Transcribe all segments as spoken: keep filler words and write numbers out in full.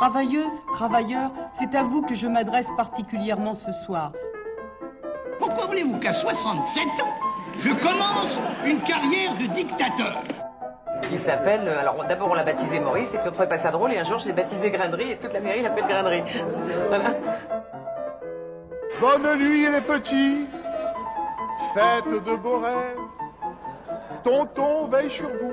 Travailleuses, travailleurs, c'est à vous que je m'adresse particulièrement ce soir. Pourquoi voulez-vous qu'à soixante-sept ans, je commence une carrière de dictateur ? Il s'appelle, alors d'abord on l'a baptisé Maurice, et puis on trouvait pas ça drôle, et un jour je l'ai baptisé Grainerie, et toute la mairie l'appelle Grainerie. Voilà. Bonne nuit les petits, fête de beaux rêves, tonton veille sur vous.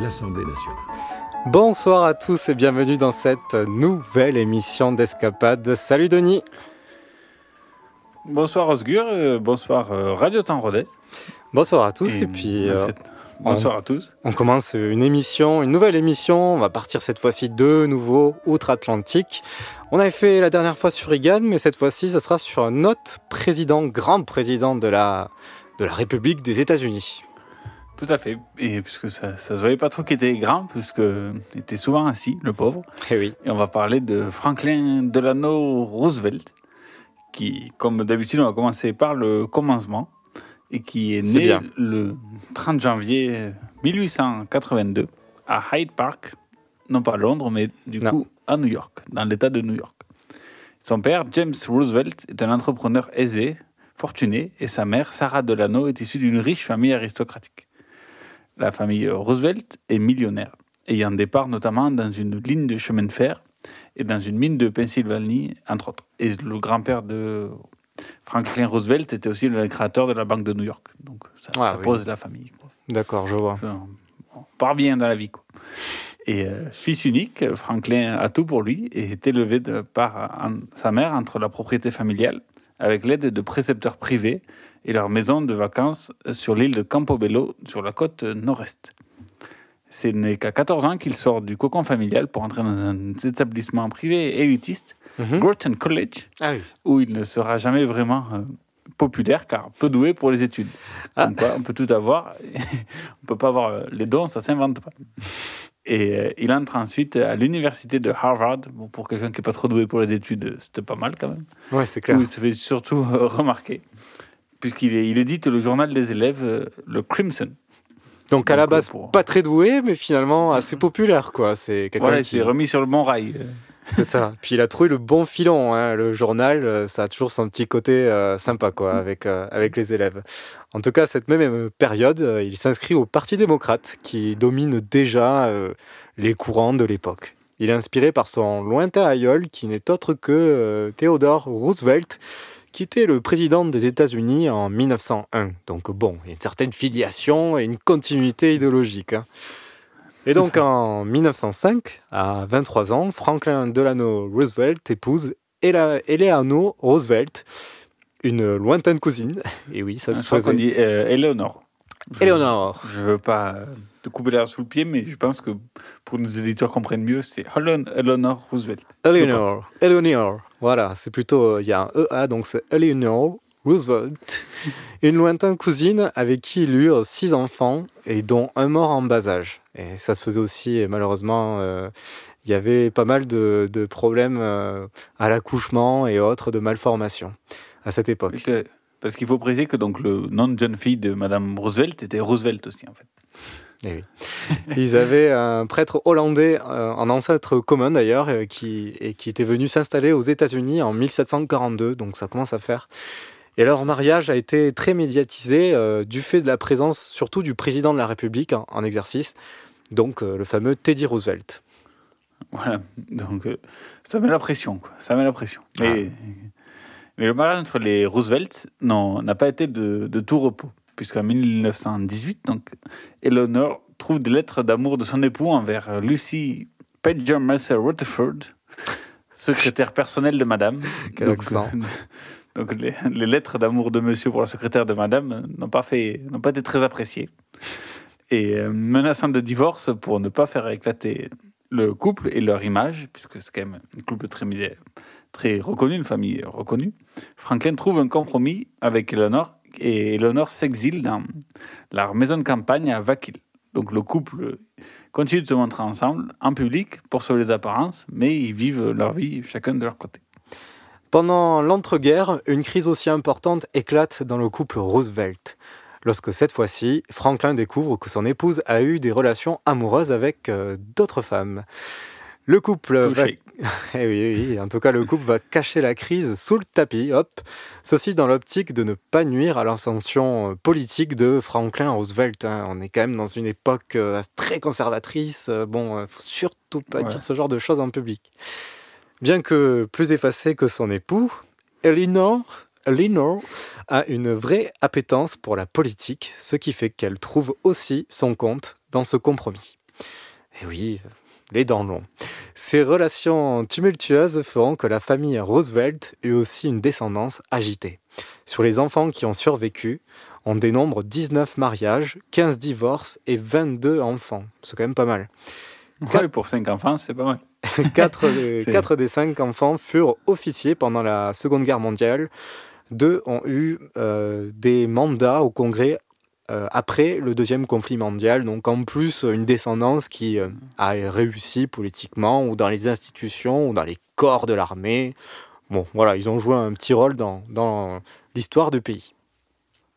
l'Assemblée nationale. Bonsoir à tous et bienvenue dans cette nouvelle émission d'Escapade. Salut Denis. Bonsoir Osgur, euh, bonsoir euh, Radio Temps Rodez. Bonsoir à tous et, et puis... Euh, bonsoir on, à tous. On commence une émission, une nouvelle émission. On va partir cette fois-ci de nouveau outre-Atlantique. On avait fait la dernière fois sur Reagan, mais cette fois-ci, ça sera sur un autre président, grand président de la, de la République des États-Unis. Tout à fait, et puisque ça, ça se voyait pas trop qu'il était grand, puisqu'il était souvent assis, le pauvre. Et oui. Et on va parler de Franklin Delano Roosevelt, qui, comme d'habitude, on va commencer par le commencement, et qui est né bien. le trente janvier mille huit cent quatre-vingt-deux à Hyde Park, non pas à Londres, mais du non. coup à New York, dans l'État de New York. Son père, James Roosevelt, est un entrepreneur aisé, fortuné, et sa mère, Sarah Delano, est issue d'une riche famille aristocratique. La famille Roosevelt est millionnaire, ayant des parts notamment dans une ligne de chemin de fer et dans une mine de Pennsylvanie, entre autres. Et le grand-père de Franklin Roosevelt était aussi le créateur de la Banque de New York. Donc ça, ah, ça oui. pose la famille, quoi. D'accord, je vois. Enfin, on part bien dans la vie, quoi. Et euh, fils unique, Franklin a tout pour lui et est élevé de, par en, sa mère entre la propriété familiale, avec l'aide de précepteurs privés, et leur maison de vacances sur l'île de Campobello, sur la côte nord-est. Ce n'est qu'à quatorze ans qu'il sort du cocon familial pour entrer dans un établissement privé élitiste, mm-hmm. Groton College, ah oui. où il ne sera jamais vraiment euh, populaire, car peu doué pour les études. Ah. Donc, quoi, on peut tout avoir, on ne peut pas avoir les dons, ça ne s'invente pas. Et euh, il entre ensuite à l'université de Harvard. Bon, pour quelqu'un qui n'est pas trop doué pour les études, c'était pas mal quand même. Ouais, c'est clair. Où il se fait surtout euh, remarquer. Puisqu'il est, il édite le journal des élèves, euh, le Crimson. Donc à Donc, la base, pour... pas très doué, mais finalement assez populaire, quoi. C'est quelqu'un voilà, qui... il s'est remis sur le bon rail. C'est ça. Puis il a trouvé le bon filon, hein. Le journal, ça a toujours son petit côté euh, sympa, quoi, avec, euh, avec les élèves. En tout cas, cette même période, il s'inscrit au Parti démocrate, qui domine déjà euh, les courants de l'époque. Il est inspiré par son lointain aïeul, qui n'est autre que euh, Theodore Roosevelt, qui était le président des États-Unis en mille neuf cent un. Donc bon, il y a une certaine filiation et une continuité idéologique. Hein. Et donc en mille neuf cent cinq, à vingt-trois ans, Franklin Delano Roosevelt épouse Eleanor Roosevelt, une lointaine cousine. Et oui, ça ah, se faisait... On dit euh, Eleanor. Eleanor. Je veux pas te couper l'air sous le pied, mais je pense que pour nos éditeurs comprennent mieux, c'est Eleanor Roosevelt. Eleanor, Eleanor. Voilà, c'est plutôt, il y a un E A, donc c'est Eleanor Roosevelt, une lointaine cousine avec qui il eut six enfants et dont un mort en bas âge. Et ça se faisait aussi, et malheureusement, euh, il y avait pas mal de, de problèmes euh, à l'accouchement et autres de malformations à cette époque. Parce qu'il faut préciser que donc, le nom de jeune fille de Madame Roosevelt était Roosevelt aussi, en fait. Et oui. Ils avaient un prêtre hollandais, euh, en ancêtre commun d'ailleurs, euh, qui, et qui était venu s'installer aux États-Unis en mille sept cent quarante-deux, donc ça commence à faire. Et leur mariage a été très médiatisé euh, du fait de la présence surtout du président de la République en, en exercice, donc euh, le fameux Teddy Roosevelt. Voilà, donc euh, ça met la pression, quoi. Ça met la pression. Mais, ah. mais le mariage entre les Roosevelt non, n'a pas été de, de tout repos. Puisqu'en mille neuf cent dix-huit, donc, Eleanor trouve des lettres d'amour de son époux envers Lucy Page Mercer Rutherfurd, secrétaire personnelle de madame. Quel donc, accent. Donc les, les lettres d'amour de monsieur pour la secrétaire de madame n'ont pas, fait, n'ont pas été très appréciées. Et euh, menaçant de divorce pour ne pas faire éclater le couple et leur image, puisque c'est quand même un couple très, très reconnu, une famille reconnue, Franklin trouve un compromis avec Eleanor, et Eleanor s'exile dans leur maison de campagne à Vakil. Donc le couple continue de se montrer ensemble, en public, pour sauver les apparences, mais ils vivent leur vie chacun de leur côté. Pendant l'entre-guerre, une crise aussi importante éclate dans le couple Roosevelt, lorsque cette fois-ci, Franklin découvre que son épouse a eu des relations amoureuses avec euh, d'autres femmes. Le couple va... eh oui, oui, en tout cas, le couple va cacher la crise sous le tapis, hop. Ceci dans l'optique de ne pas nuire à l'ascension politique de Franklin Roosevelt. Hein. On est quand même dans une époque euh, très conservatrice. Bon, euh, faut surtout pas ouais. dire ce genre de choses en public. Bien que plus effacée que son époux, Eleanor... Eleanor a une vraie appétence pour la politique, ce qui fait qu'elle trouve aussi son compte dans ce compromis. Et oui, les dents longues. Ces relations tumultueuses feront que la famille Roosevelt eut aussi une descendance agitée. Sur les enfants qui ont survécu, on dénombre dix-neuf mariages, quinze divorces et vingt-deux enfants. C'est quand même pas mal. Quatre... Oui, pour cinq enfants, c'est pas mal. quatre des cinq enfants furent officiers pendant la Seconde Guerre mondiale. Deux ont eu euh, des mandats au Congrès euh, après le deuxième conflit mondial. Donc en plus, une descendance qui euh, a réussi politiquement ou dans les institutions ou dans les corps de l'armée. Bon, voilà, ils ont joué un petit rôle dans, dans l'histoire du pays.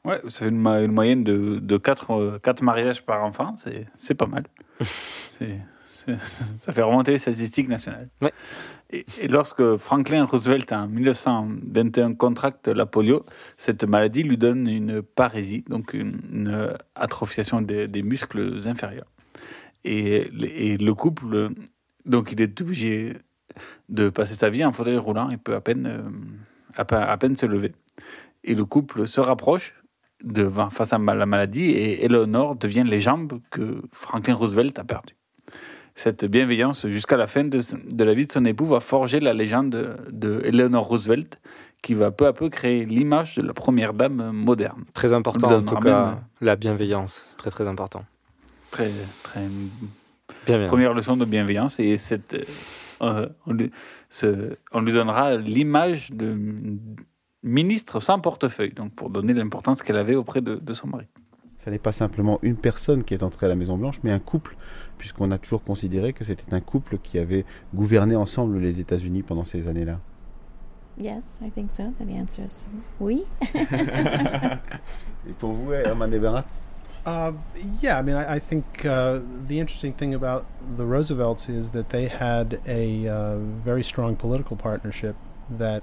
Ouais, c'est une, ma- une moyenne de, de quatre, euh, quatre mariages par enfant, c'est, c'est pas mal. c'est... Ça fait remonter les statistiques nationales. Ouais. Et, et lorsque Franklin Roosevelt, en dix-neuf cent vingt et un, contracte la polio, cette maladie lui donne une parésie, donc une, une atrophiation des, des muscles inférieurs. Et, et le couple, donc il est obligé de passer sa vie en fauteuil roulant, il peut à peine, à, à peine se lever. Et le couple se rapproche de, face à la maladie, et Eleanor devient les jambes que Franklin Roosevelt a perdues. Cette bienveillance jusqu'à la fin de, de la vie de son époux va forger la légende de, de Eleanor Roosevelt, qui va peu à peu créer l'image de la première dame moderne. Très important en tout cas, même... la bienveillance, c'est très très important. Très, très... Bien, bien. Première leçon de bienveillance, et cette, euh, on, lui, ce, on lui donnera l'image de ministre sans portefeuille, donc pour donner l'importance qu'elle avait auprès de, de son mari. Ça n'est pas simplement une personne qui est entrée à la Maison-Blanche, mais un couple, puisqu'on a toujours considéré que c'était un couple qui avait gouverné ensemble les États-Unis pendant ces années-là. Yes, I think so. The answer is oui. Et pour vous, Herman Debarat? Uh, yeah, I mean, I, I think uh, the interesting thing about the Roosevelts is that they had a uh, very strong political partnership that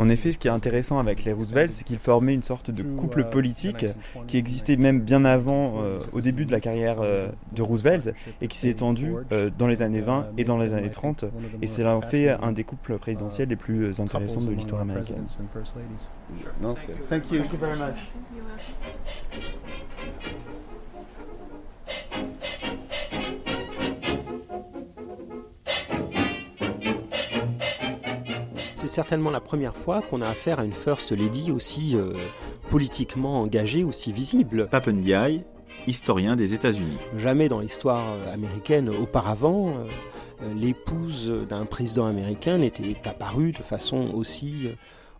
En effet, ce qui est intéressant avec les Roosevelt, c'est qu'ils formaient une sorte de couple politique qui existait même bien avant, euh, au début de la carrière euh, de Roosevelt, et qui s'est étendue euh, dans les années vingt et dans les années trente. Et c'est en fait un des couples présidentiels les plus intéressants de l'histoire américaine. Thank you. Thank you very much. C'est certainement la première fois qu'on a affaire à une First Lady aussi euh, politiquement engagée, aussi visible. Pap Ndiaye, historien des États-Unis. Jamais dans l'histoire américaine auparavant, euh, l'épouse d'un président américain n'était apparue de façon aussi,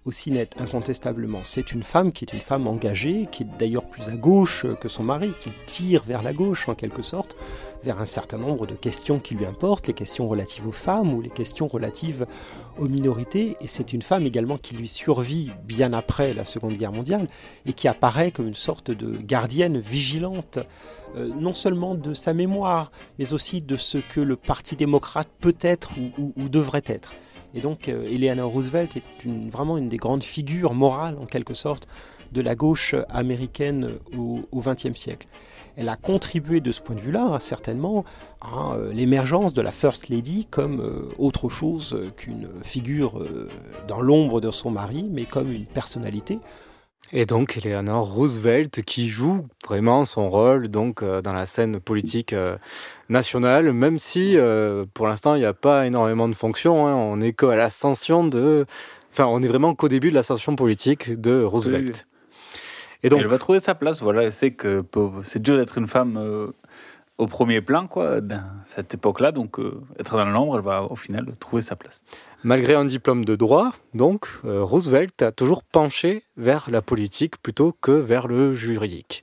aussi nette, incontestablement. C'est une femme qui est une femme engagée, qui est d'ailleurs plus à gauche que son mari, qui tire vers la gauche en quelque sorte, vers un certain nombre de questions qui lui importent, les questions relatives aux femmes ou les questions relatives aux minorités. Et c'est une femme également qui lui survit bien après la Seconde Guerre mondiale et qui apparaît comme une sorte de gardienne vigilante, euh, non seulement de sa mémoire, mais aussi de ce que le Parti démocrate peut être ou, ou, ou devrait être. Et donc, euh, Eleanor Roosevelt est une, vraiment une des grandes figures morales, en quelque sorte, de la gauche américaine au vingtième siècle. Elle a contribué de ce point de vue-là, certainement, à l'émergence de la First Lady comme autre chose qu'une figure dans l'ombre de son mari, mais comme une personnalité. Et donc Eleanor Roosevelt qui joue vraiment son rôle donc, dans la scène politique nationale, même si pour l'instant il n'y a pas énormément de fonctions, hein. On est qu'à l'ascension de... Enfin, on est vraiment qu'au début de l'ascension politique de Roosevelt. Oui. Et donc, elle va trouver sa place, voilà, elle sait que c'est dur d'être une femme euh, au premier plan, quoi, dans cette époque-là. Donc, euh, être dans l'ombre, elle va au final trouver sa place. Malgré un diplôme de droit, donc, euh, Roosevelt a toujours penché vers la politique plutôt que vers le juridique.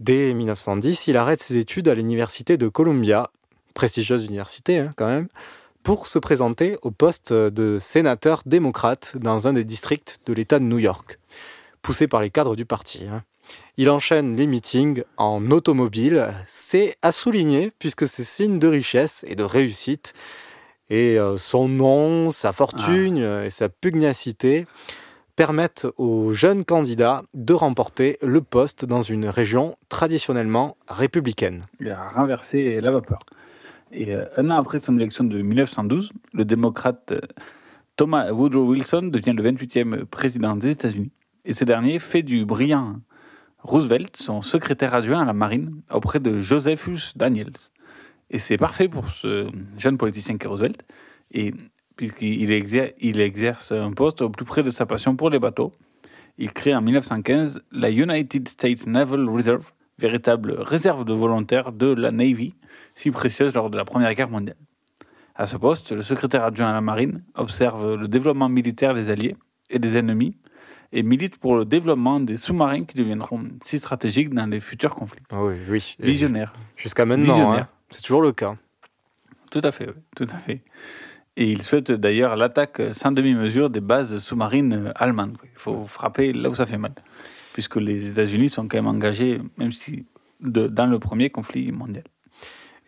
Dès mille neuf cent dix, il arrête ses études à l'université de Columbia, prestigieuse université hein, quand même, pour se présenter au poste de sénateur démocrate dans un des districts de l'État de New York, poussé par les cadres du parti. Hein. Il enchaîne les meetings en automobile, c'est à souligner puisque c'est signe de richesse et de réussite. Et son nom, sa fortune ah. et sa pugnacité permettent aux jeunes candidats de remporter le poste dans une région traditionnellement républicaine. Il a renversé la vapeur. Et un an après son élection de mille neuf cent douze, le démocrate Thomas Woodrow Wilson devient le vingt-huitième président des États-Unis. Et ce dernier fait du brillant Roosevelt son secrétaire adjoint à la marine auprès de Josephus Daniels. Et c'est parfait pour ce jeune politicien qu'est Roosevelt. Et puisqu'il exerce, il exerce un poste au plus près de sa passion pour les bateaux, il crée en mille neuf cent quinze la United States Naval Reserve, véritable réserve de volontaires de la Navy, si précieuse lors de la Première Guerre mondiale. À ce poste, le secrétaire adjoint à la marine observe le développement militaire des alliés et des ennemis et milite pour le développement des sous-marins qui deviendront si stratégiques dans les futurs conflits. Oui, oui. Visionnaire. Jusqu'à maintenant, Visionnaire. Hein, c'est toujours le cas. Tout à fait, oui, tout à fait. Et il souhaite d'ailleurs l'attaque sans demi-mesure des bases sous-marines allemandes. Il faut frapper là où ça fait mal, puisque les États-Unis sont quand même engagés, même si de, dans le premier conflit mondial.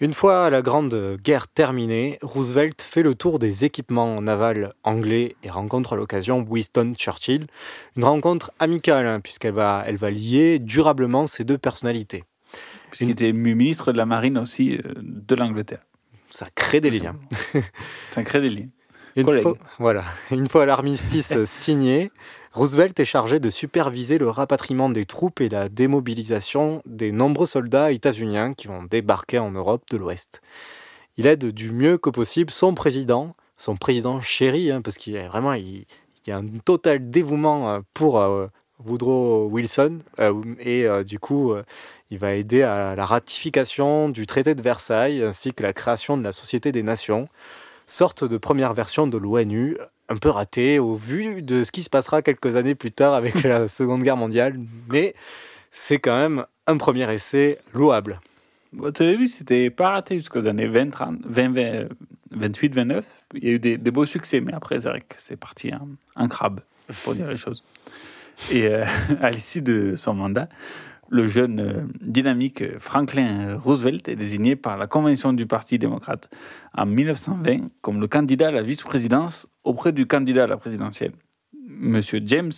Une fois la Grande Guerre terminée, Roosevelt fait le tour des équipements navals anglais et rencontre à l'occasion Winston Churchill. Une rencontre amicale, hein, puisqu'elle va, elle va lier durablement ces deux personnalités. Puisqu'il Une... était ministre de la Marine aussi euh, de l'Angleterre. Ça crée des liens. Ça crée des liens. Une fois, voilà. Une fois l'armistice signé, Roosevelt est chargé de superviser le rapatriement des troupes et la démobilisation des nombreux soldats états-uniens qui vont débarquer en Europe de l'Ouest. Il aide du mieux que possible son président, son président chéri, hein, parce qu'il y a vraiment il, il y a un total dévouement pour euh, Woodrow Wilson, euh, et euh, du coup, euh, il va aider à la ratification du traité de Versailles ainsi que la création de la Société des Nations. Sorte de première version de l'ONU, un peu ratée au vu de ce qui se passera quelques années plus tard avec la Seconde Guerre mondiale, mais c'est quand même un premier essai louable. Au début, c'était pas raté jusqu'aux années vingt, trente, vingt, vingt, vingt-huit, vingt-neuf. Il y a eu des, des beaux succès, mais après, c'est vrai que c'est parti hein, un crabe, pour dire les choses. Et euh, à l'issue de son mandat, le jeune euh, dynamique Franklin Roosevelt est désigné par la Convention du Parti démocrate en mille neuf cent vingt comme le candidat à la vice-présidence auprès du candidat à la présidentielle, M. James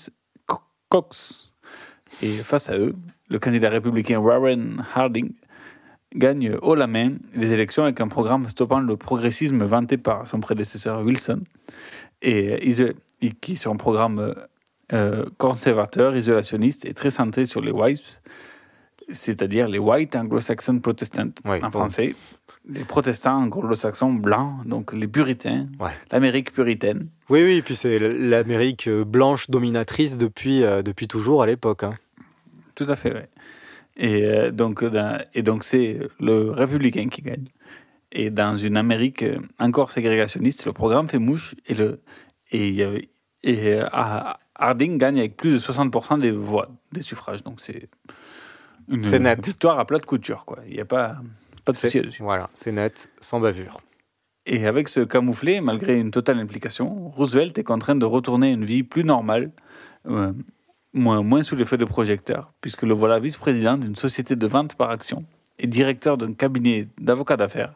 Cox. Et face à eux, le candidat républicain Warren Harding gagne haut la main les élections avec un programme stoppant le progressisme vanté par son prédécesseur Wilson, et, et qui, sur un programme Euh, Euh, conservateur, isolationniste et très centré sur les whites, c'est-à-dire les white anglo-saxons protestants ouais, en bon. français, les protestants anglo-saxons blancs, donc les puritains, ouais. l'Amérique puritaine. Oui, oui, puis c'est l'Amérique blanche dominatrice depuis, euh, depuis toujours à l'époque. Hein. Tout à fait, oui. Et, euh, donc, et donc c'est le républicain qui gagne. Et dans une Amérique encore ségrégationniste, le programme fait mouche et le... Et, et, et à, Harding gagne avec plus de soixante pour cent des voix, des suffrages. Donc c'est une c'est net. victoire à plate couture, quoi. Il n'y a pas, pas de souci dessus. Voilà, c'est net, sans bavure. Et avec ce camouflet, malgré une totale implication, Roosevelt est contraint de retourner à une vie plus normale, euh, moins, moins sous les feux de projecteurs, puisque le voilà vice-président d'une société de vente par action et directeur d'un cabinet d'avocats d'affaires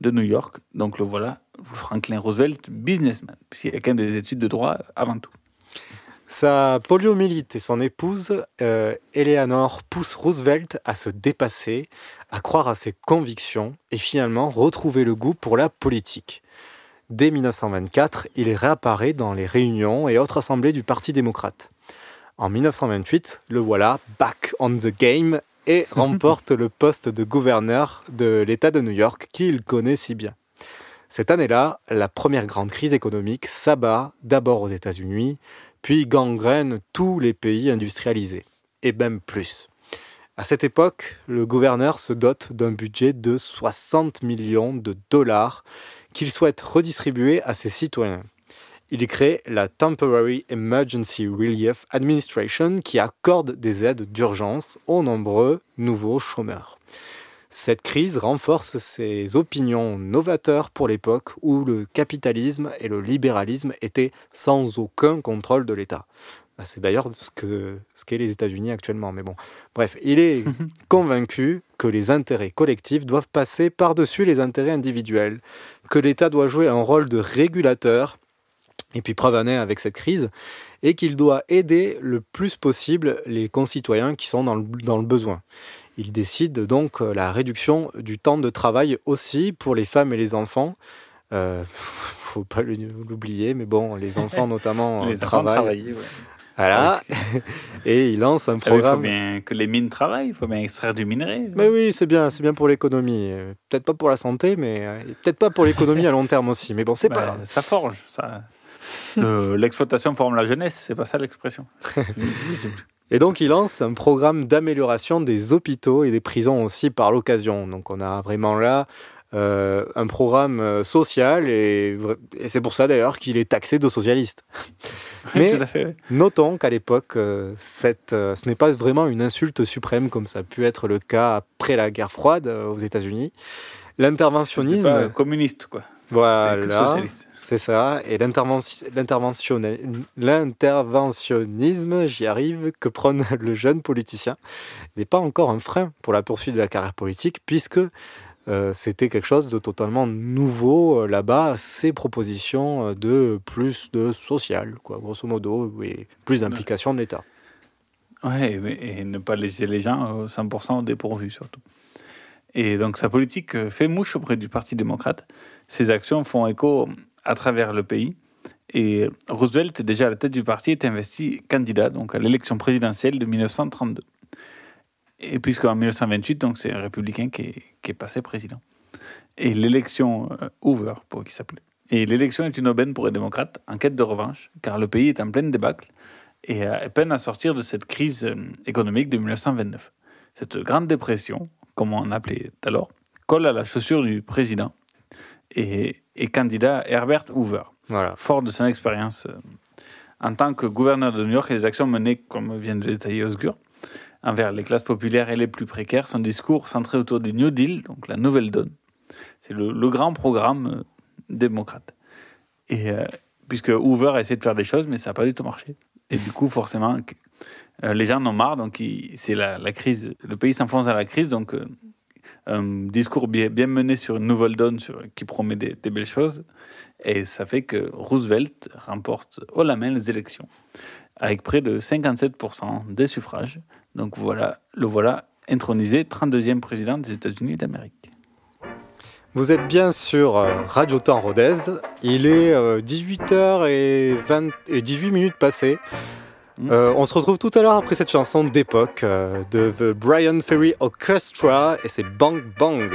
de New York. Donc le voilà, Franklin Roosevelt, businessman, puisqu'il a quand même des études de droit avant tout. Sa poliomyélite et son épouse, euh, Eleanor, poussent Roosevelt à se dépasser, à croire à ses convictions et finalement retrouver le goût pour la politique. Dès mille neuf cent vingt-quatre, il réapparaît dans les réunions et autres assemblées du Parti démocrate. En mille neuf cent vingt-huit, le voilà « back on the game » et remporte le poste de gouverneur de l'État de New York qu'il connaît si bien. Cette année-là, la première grande crise économique s'abat d'abord aux États-Unis, puis gangrène tous les pays industrialisés, et même plus. À cette époque, le gouverneur se dote d'un budget de soixante millions de dollars qu'il souhaite redistribuer à ses citoyens. Il y crée la Temporary Emergency Relief Administration qui accorde des aides d'urgence aux nombreux nouveaux chômeurs. Cette crise renforce ses opinions novateurs pour l'époque où le capitalisme et le libéralisme étaient sans aucun contrôle de l'État. C'est d'ailleurs ce que, ce qu'est les États-Unis actuellement. Mais bon, bref, il est convaincu que les intérêts collectifs doivent passer par-dessus les intérêts individuels, que l'État doit jouer un rôle de régulateur, et puis preuve en est avec cette crise, et qu'il doit aider le plus possible les concitoyens qui sont dans le, dans le besoin. Il décide donc la réduction du temps de travail aussi pour les femmes et les enfants. Euh, faut pas l'oublier, mais bon, les enfants notamment les travaillent. Enfants Voilà, et il lance un programme... Il faut bien que les mines travaillent, il faut bien extraire du minerai. Mais oui, c'est bien, c'est bien pour l'économie. Peut-être pas pour la santé, mais peut-être pas pour l'économie à long terme aussi. Mais bon, c'est ben, pas... Ça forge, ça. Le, l'exploitation forme la jeunesse, c'est pas ça l'expression. Et donc, il lance un programme d'amélioration des hôpitaux et des prisons aussi par l'occasion. Donc, on a vraiment là... Euh, un programme social et, et c'est pour ça d'ailleurs qu'il est taxé de socialiste. Mais tout à fait, oui. Notons qu'à l'époque euh, cette, euh, ce n'est pas vraiment une insulte suprême comme ça a pu être le cas après la guerre froide euh, aux États-Unis. L'interventionnisme pas, euh, communiste quoi. Voilà, c'est ça. Et l'intervention, l'intervention, l'interventionnisme, j'y arrive, que prône le jeune politicien n'est pas encore un frein pour la poursuite de la carrière politique puisque Euh, c'était quelque chose de totalement nouveau euh, là-bas, ces propositions euh, de plus de social, quoi, grosso modo, et plus d'implication de l'État. Ouais, mais, et ne pas laisser les gens euh, cent pour cent au dépourvu, surtout. Et donc sa politique euh, fait mouche auprès du Parti démocrate. Ses actions font écho à travers le pays. Et Roosevelt, déjà à la tête du parti, est investi candidat donc, à l'élection présidentielle de mille neuf cent trente-deux. Et puisqu'en mille neuf cent vingt-huit, donc, c'est un républicain qui est, qui est passé président. Et l'élection, euh, Hoover, pour qui s'appelait. Et l'élection est une aubaine pour les démocrates, en quête de revanche, car le pays est en pleine débâcle et euh, peine à sortir de cette crise euh, économique de mille neuf cent vingt-neuf. Cette grande dépression, comme on appelait alors, colle à la chaussure du président et, et candidat Herbert Hoover, voilà. Fort de son expérience euh, en tant que gouverneur de New York et des actions menées, comme vient de détailler Osgur, envers les classes populaires et les plus précaires, son discours centré autour du New Deal, donc la nouvelle donne. C'est le, le grand programme euh, démocrate. Et, euh, puisque Hoover a essayé de faire des choses, mais ça n'a pas du tout marché. Et du coup, forcément, euh, les gens en ont marre, donc il, c'est la, la crise. Le pays s'enfonce dans la crise, donc euh, un discours bien, bien mené sur une nouvelle donne sur, qui promet des, des belles choses. Et ça fait que Roosevelt remporte haut la main les élections, avec près de cinquante-sept pour cent des suffrages. Donc voilà, le voilà intronisé trente-deuxième président des États-Unis d'Amérique. Vous êtes bien sur Radio Temps Rodez. Il est dix-huit heures dix-huit passées. Mmh. Euh, on se retrouve tout à l'heure après cette chanson d'époque euh, de The Brian Ferry Orchestra et c'est Bang Bang.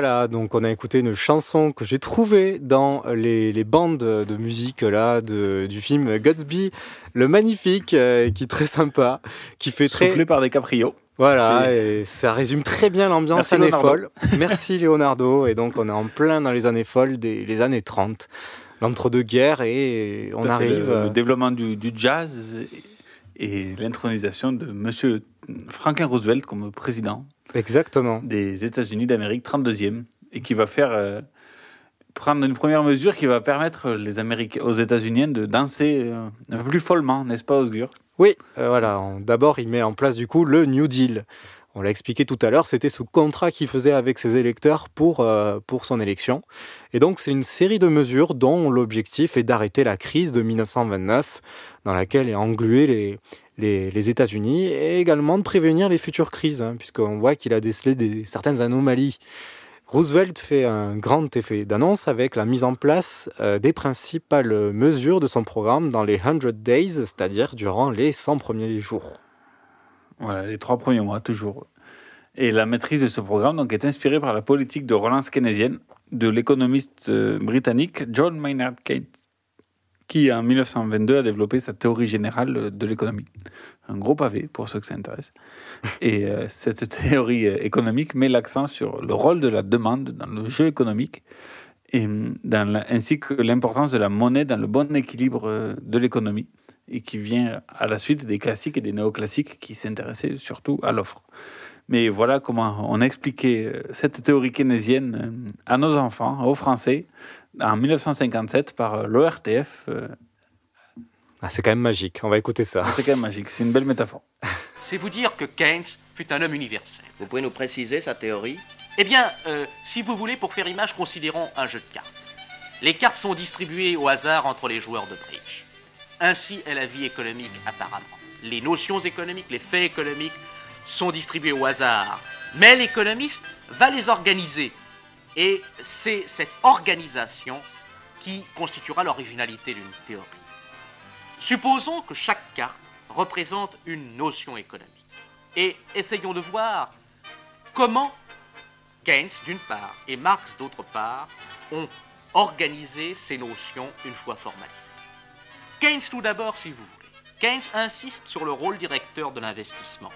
voilà, donc on a écouté une chanson que j'ai trouvée dans les, les bandes de musique là, de, du film Gatsby, le magnifique, euh, qui est très sympa, qui fait très... Soufflé par des Caprio. Voilà, et ça résume très bien l'ambiance années folles. Merci Leonardo, et donc on est en plein dans les années folles, des, les années trente, l'entre-deux-guerres, et on arrive... Le, le développement du, du jazz et l'intronisation de monsieur Franklin Roosevelt comme président. Exactement. Des États-Unis d'Amérique, trente-deuxième, et qui va faire euh, prendre une première mesure qui va permettre les Américains, aux États-Uniens de danser euh, un peu plus follement, n'est-ce pas, Osgur ? Oui, euh, voilà. On, d'abord, il met en place du coup le New Deal. On l'a expliqué tout à l'heure, c'était ce contrat qu'il faisait avec ses électeurs pour, euh, pour son élection. Et donc, c'est une série de mesures dont l'objectif est d'arrêter la crise de dix-neuf cent vingt-neuf, dans laquelle est engluée les... Les, les États-Unis, et également de prévenir les futures crises, hein, puisqu'on voit qu'il a décelé des, certaines anomalies. Roosevelt fait un grand effet d'annonce avec la mise en place euh, des principales mesures de son programme dans les cent days, c'est-à-dire durant les cent premiers jours. Voilà, les trois premiers mois, toujours. Et la maîtrise de ce programme donc, est inspirée par la politique de relance keynésienne de l'économiste euh, britannique John Maynard Keynes, qui, en dix-neuf cent vingt-deux, a développé sa théorie générale de l'économie. Un gros pavé, pour ceux que ça intéresse. Et euh, cette théorie économique met l'accent sur le rôle de la demande dans le jeu économique, et dans la, ainsi que l'importance de la monnaie dans le bon équilibre de l'économie, et qui vient à la suite des classiques et des néoclassiques qui s'intéressaient surtout à l'offre. Mais voilà comment on expliquait cette théorie keynésienne à nos enfants, aux Français, en dix-neuf cent cinquante-sept par l'O R T F. Ah, c'est quand même magique, on va écouter ça. C'est quand même magique, c'est une belle métaphore. C'est vous dire que Keynes fut un homme universel. Vous pouvez nous préciser sa théorie ? Eh bien, euh, si vous voulez, pour faire image, considérons un jeu de cartes. Les cartes sont distribuées au hasard entre les joueurs de bridge. Ainsi est la vie économique apparemment. Les notions économiques, les faits économiques sont distribués au hasard. Mais l'économiste va les organiser. Et c'est cette organisation qui constituera l'originalité d'une théorie. Supposons que chaque carte représente une notion économique. Et essayons de voir comment Keynes, d'une part, et Marx, d'autre part, ont organisé ces notions une fois formalisées. Keynes tout d'abord, si vous voulez. Keynes insiste sur le rôle directeur de l'investissement,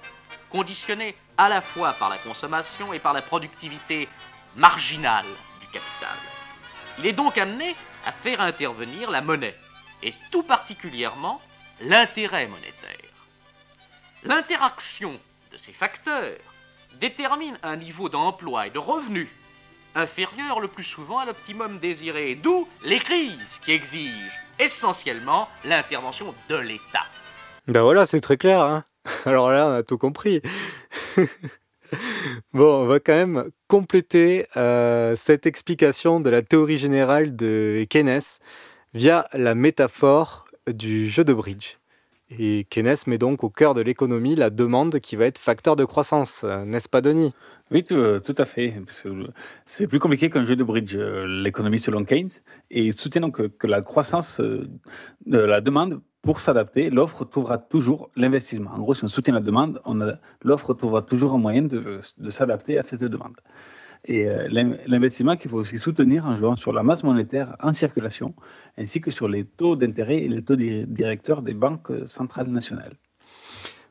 conditionné à la fois par la consommation et par la productivité marginale du capital. Il est donc amené à faire intervenir la monnaie, et tout particulièrement l'intérêt monétaire. L'interaction de ces facteurs détermine un niveau d'emploi et de revenus inférieur le plus souvent à l'optimum désiré, d'où les crises qui exigent essentiellement l'intervention de l'État. Ben voilà, c'est très clair, hein. Alors là, on a tout compris. Bon, on va quand même compléter euh, cette explication de la théorie générale de Keynes via la métaphore du jeu de bridge. Et Keynes met donc au cœur de l'économie la demande qui va être facteur de croissance, n'est-ce pas, Denis ? Oui, tout, tout à fait. Parce que c'est plus compliqué qu'un jeu de bridge, l'économie selon Keynes. Et il soutient donc que, que la croissance de la demande, pour s'adapter, l'offre trouvera toujours l'investissement. En gros, si on soutient la demande, on a, l'offre trouvera toujours un moyen de, de s'adapter à cette demande. Et euh, l'investissement qu'il faut aussi soutenir en jouant sur la masse monétaire en circulation, ainsi que sur les taux d'intérêt et les taux di- directeurs des banques centrales nationales.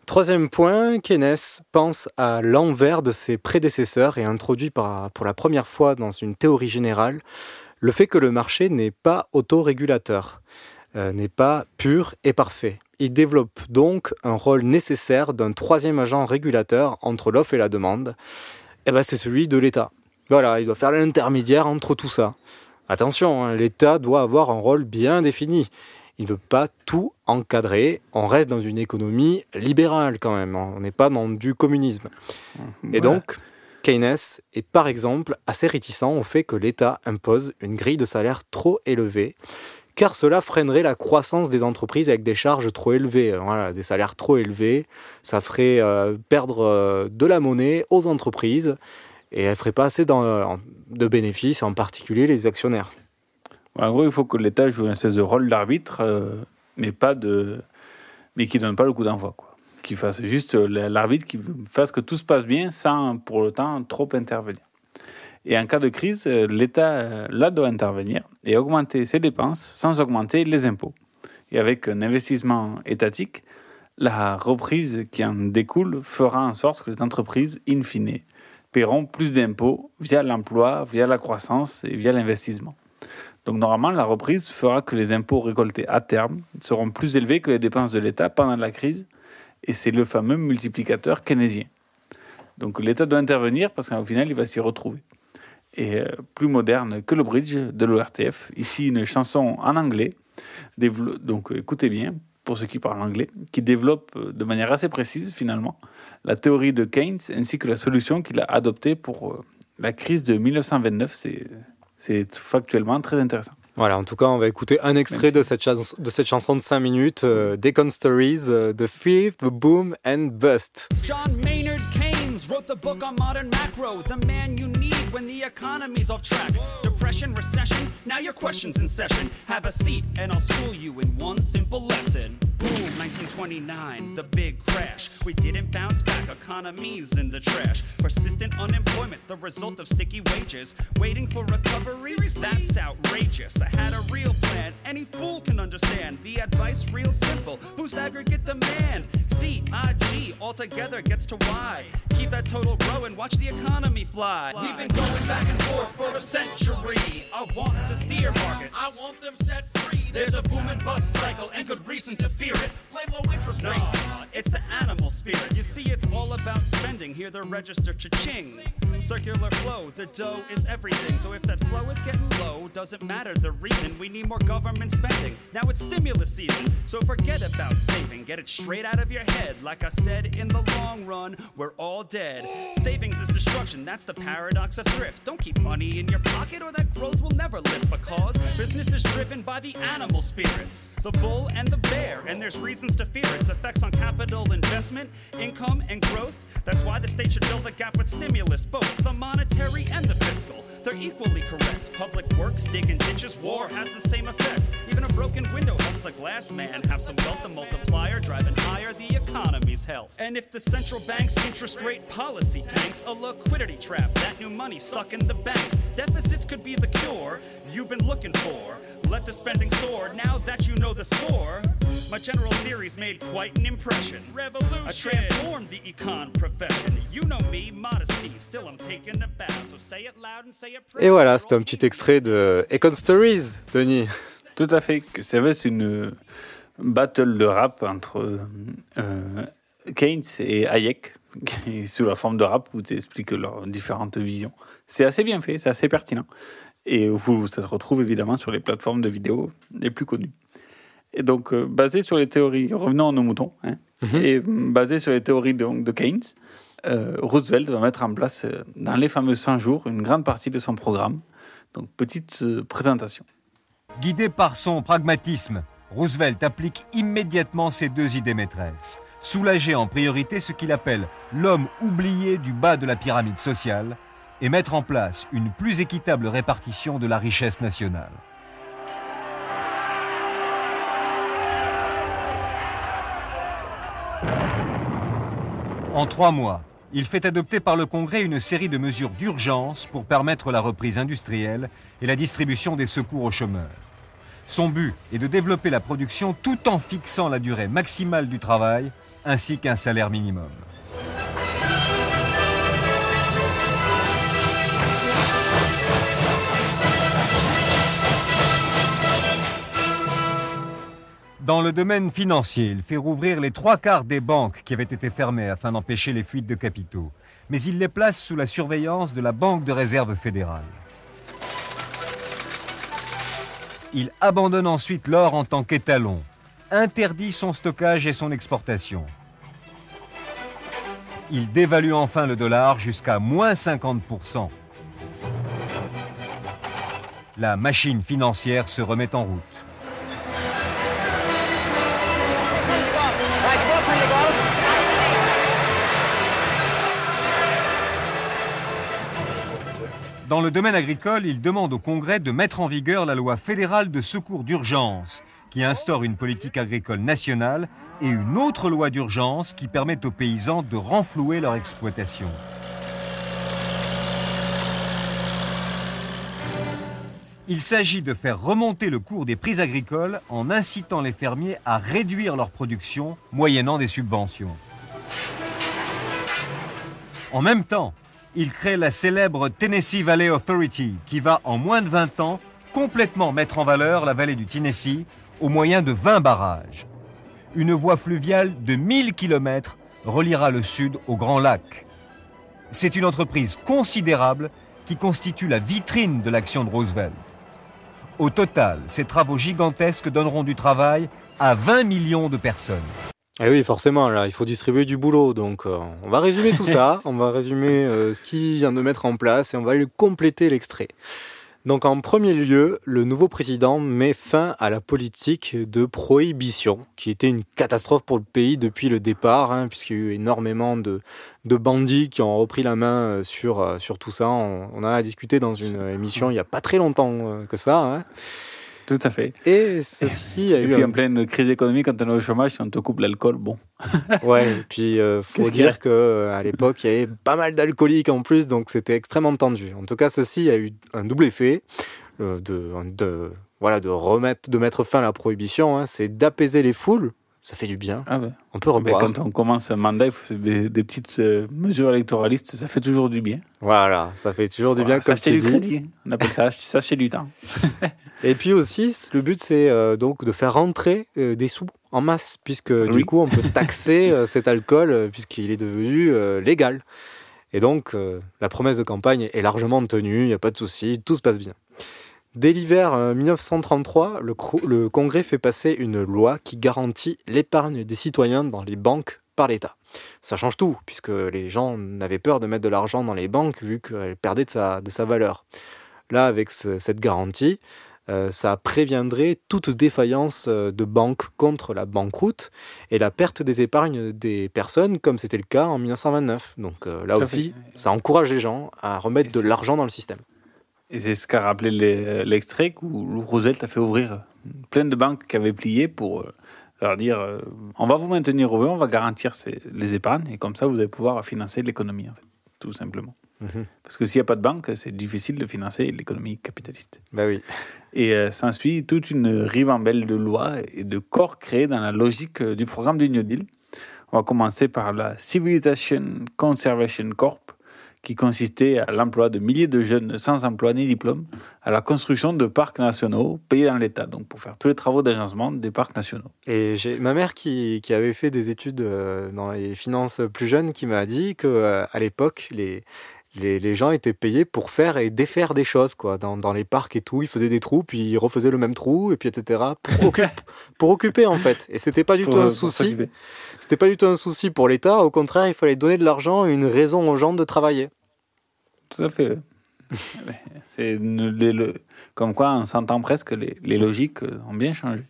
Troisième point, Keynes pense à l'envers de ses prédécesseurs et introduit par, pour la première fois dans une théorie générale le fait que le marché n'est pas autorégulateur, n'est pas pur et parfait. Il développe donc un rôle nécessaire d'un troisième agent régulateur entre l'offre et la demande. Et ben c'est celui de l'État. Voilà, il doit faire l'intermédiaire entre tout ça. Attention, hein, l'État doit avoir un rôle bien défini. Il ne peut pas tout encadrer. On reste dans une économie libérale quand même. On n'est pas dans du communisme. Voilà. Et donc, Keynes est par exemple assez réticent au fait que l'État impose une grille de salaire trop élevée, car cela freinerait la croissance des entreprises avec des charges trop élevées. Voilà, des salaires trop élevés, ça ferait euh, perdre euh, de la monnaie aux entreprises, et elles ne feraient pas assez dans, euh, de bénéfices, en particulier les actionnaires. En gros, il faut que l'État joue un espèce de rôle d'arbitre, euh, mais, pas de... mais qui ne donne pas le coup d'envoi, quoi. Qu'il fasse juste l'arbitre, qui fasse que tout se passe bien, sans pour le temps trop intervenir. Et en cas de crise, l'État, là, doit intervenir et augmenter ses dépenses sans augmenter les impôts. Et avec un investissement étatique, la reprise qui en découle fera en sorte que les entreprises, in fine, paieront plus d'impôts via l'emploi, via la croissance et via l'investissement. Donc normalement, la reprise fera que les impôts récoltés à terme seront plus élevés que les dépenses de l'État pendant la crise, et c'est le fameux multiplicateur keynésien. Donc l'État doit intervenir parce qu'au final, il va s'y retrouver. Et plus moderne que le bridge de l'O R T F, ici une chanson en anglais, dévelop... donc écoutez bien, pour ceux qui parlent anglais, qui développe de manière assez précise finalement la théorie de Keynes ainsi que la solution qu'il a adoptée pour la crise de mille neuf cent vingt-neuf, c'est... C'est factuellement très intéressant. Voilà, en tout cas, on va écouter un extrait si... de, cette chans- de cette chanson de cinq minutes, euh, Econ Stories, euh, The Fifth, Boom and Bust. John Maynard Keynes wrote the book on modern macro, the man you need when the economy's off track. Depression, recession, now your question's in session. Have a seat and I'll school you in one simple lesson. Boom, nineteen twenty-nine, the big crash. We didn't bounce back, economy's in the trash. Persistent unemployment, the result of sticky wages. Waiting for recovery, seriously? That's outrageous. I had a real plan, any fool can understand. The advice real simple, boost aggregate demand. C I G, altogether gets to Y. Keep that total growing, watch the economy fly. We've been going back and forth for a century. I want to steer markets, I want them set free. There's a boom and bust cycle and good reason to fear. It. Play low interest rates. No, it's the animal spirit. You see, it's all about spending. Hear the register cha-ching. Circular flow, the dough is everything. So if that flow is getting low, doesn't matter the reason. We need more government spending. Now it's stimulus season, so forget about saving. Get it straight out of your head. Like I said, in the long run, we're all dead. Savings is destruction. That's the paradox of thrift. Don't keep money in your pocket or that growth will never lift. Because business is driven by the animal spirits. The bull and the bear. And there's reasons to fear its effects on capital investment, income, and growth. That's why the state should fill the gap with stimulus, both the monetary and the fiscal. They're equally correct. Public works, digging ditches, war has the same effect. Even a broken window helps the glass man have some wealth, the multiplier driving higher the economy's health. And if the central bank's interest rate policy tanks, a liquidity trap, that new money stuck in the banks. Deficits could be the cure you've been looking for. Let the spending soar, now that you know the score. My general theories made quite an impression. Revolution. I transformed the econ profession. You know me, modesty. Still I'm taking a bow. So say it loud and say it proud. Et voilà, c'était un petit extrait de Econ Stories, Denis. Tout à fait. Ça va, c'est une battle de rap entre euh, Keynes et Hayek, sous la forme de rap où tu expliques leurs différentes visions. C'est assez bien fait, c'est assez pertinent. Et où ça se retrouve évidemment sur les plateformes de vidéos les plus connues. Et donc, euh, basé sur les théories, revenons à nos moutons, hein, mm-hmm. et basé sur les théories de, de Keynes, euh, Roosevelt va mettre en place, euh, dans les fameux cent jours, une grande partie de son programme. Donc, petite euh, présentation. Guidé par son pragmatisme, Roosevelt applique immédiatement ces deux idées maîtresses. Soulager en priorité ce qu'il appelle l'homme oublié du bas de la pyramide sociale et mettre en place une plus équitable répartition de la richesse nationale. En trois mois, il fait adopter par le Congrès une série de mesures d'urgence pour permettre la reprise industrielle et la distribution des secours aux chômeurs. Son but est de développer la production tout en fixant la durée maximale du travail ainsi qu'un salaire minimum. Dans le domaine financier, il fait rouvrir les trois quarts des banques qui avaient été fermées afin d'empêcher les fuites de capitaux. Mais il les place sous la surveillance de la Banque de réserve fédérale. Il abandonne ensuite l'or en tant qu'étalon, interdit son stockage et son exportation. Il dévalue enfin le dollar jusqu'à moins cinquante pour cent. La machine financière se remet en route. Dans le domaine agricole, il demande au Congrès de mettre en vigueur la loi fédérale de secours d'urgence, qui instaure une politique agricole nationale, et une autre loi d'urgence qui permet aux paysans de renflouer leur exploitation. Il s'agit de faire remonter le cours des prix agricoles en incitant les fermiers à réduire leur production moyennant des subventions. En même temps, il crée la célèbre Tennessee Valley Authority qui va, en moins de vingt ans, complètement mettre en valeur la vallée du Tennessee au moyen de vingt barrages. Une voie fluviale de mille kilomètres reliera le sud au Grand Lac. C'est une entreprise considérable qui constitue la vitrine de l'action de Roosevelt. Au total, ces travaux gigantesques donneront du travail à vingt millions de personnes. Eh oui, forcément, là, il faut distribuer du boulot. Donc, euh, on va résumer tout ça. On va résumer euh, ce qu'il vient de mettre en place et on va lui compléter l'extrait. Donc, en premier lieu, le nouveau président met fin à la politique de prohibition, qui était une catastrophe pour le pays depuis le départ, hein, puisqu'il y a eu énormément de, de bandits qui ont repris la main sur, sur tout ça. On, on en a discuté dans une émission il n'y a pas très longtemps que ça. Hein. Tout à fait. Et ceci a et eu. Et puis un... en pleine crise économique, quand on est au chômage, si on te coupe l'alcool, bon. Ouais, et puis euh, faut Qu'est-ce dire qu'à l'époque, il y avait pas mal d'alcooliques en plus, donc c'était extrêmement tendu. En tout cas, ceci a eu un double effet euh, de, de, voilà, de, remettre, de mettre fin à la prohibition, hein, c'est d'apaiser les foules. Ça fait du bien. Ah ben. On peut reboire. Quand on commence un mandat, il faut des, des petites euh, mesures électoralistes, ça fait toujours du bien. Voilà, ça fait toujours du voilà, bien. S'acheter du crédit, on appelle ça s'acheter du temps. Et puis aussi, le but, c'est euh, donc de faire rentrer euh, des sous en masse, puisque oui. du coup, on peut taxer euh, cet alcool, euh, puisqu'il est devenu euh, légal. Et donc, euh, la promesse de campagne est largement tenue, il n'y a pas de souci, tout se passe bien. Dès l'hiver dix-neuf cent trente-trois, le, cro- le Congrès fait passer une loi qui garantit l'épargne des citoyens dans les banques par l'État. Ça change tout, puisque les gens avaient peur de mettre de l'argent dans les banques vu qu'elles perdaient de sa, de sa valeur. Là, avec ce, cette garantie, euh, ça préviendrait toute défaillance de banque contre la banqueroute et la perte des épargnes des personnes, comme c'était le cas en dix-neuf cent vingt-neuf. Donc euh, là aussi, ça encourage les gens à remettre de l'argent dans le système. Et c'est ce qu'a rappelé les, l'extrait où Roosevelt a fait ouvrir plein de banques qui avaient plié pour leur dire « on va vous maintenir au vœu, on va garantir ces, les épargnes et comme ça vous allez pouvoir financer l'économie, en fait, tout simplement. Mm-hmm. » Parce que s'il n'y a pas de banque, c'est difficile de financer l'économie capitaliste. Ben oui. Et euh, s'ensuit toute une ribambelle de lois et de corps créés dans la logique du programme du New Deal. On va commencer par la Civilization Conservation Corps, qui consistait à l'emploi de milliers de jeunes sans emploi ni diplôme, à la construction de parcs nationaux payés dans l'État, donc pour faire tous les travaux d'agencement des parcs nationaux. Et j'ai ma mère qui, qui avait fait des études dans les finances plus jeunes, qui m'a dit qu'à l'époque, les, les, les gens étaient payés pour faire et défaire des choses, quoi, dans, dans les parcs et tout. Ils faisaient des trous, puis ils refaisaient le même trou, et puis et cetera, pour, occup, pour occuper, en fait. Et c'était pas du pour, tout un souci. C'était pas du tout un souci pour l'État, au contraire, il fallait donner de l'argent et une raison aux gens de travailler. Tout à fait. C'est une, les, le, comme quoi, en cent ans presque, les, les logiques ont bien changé.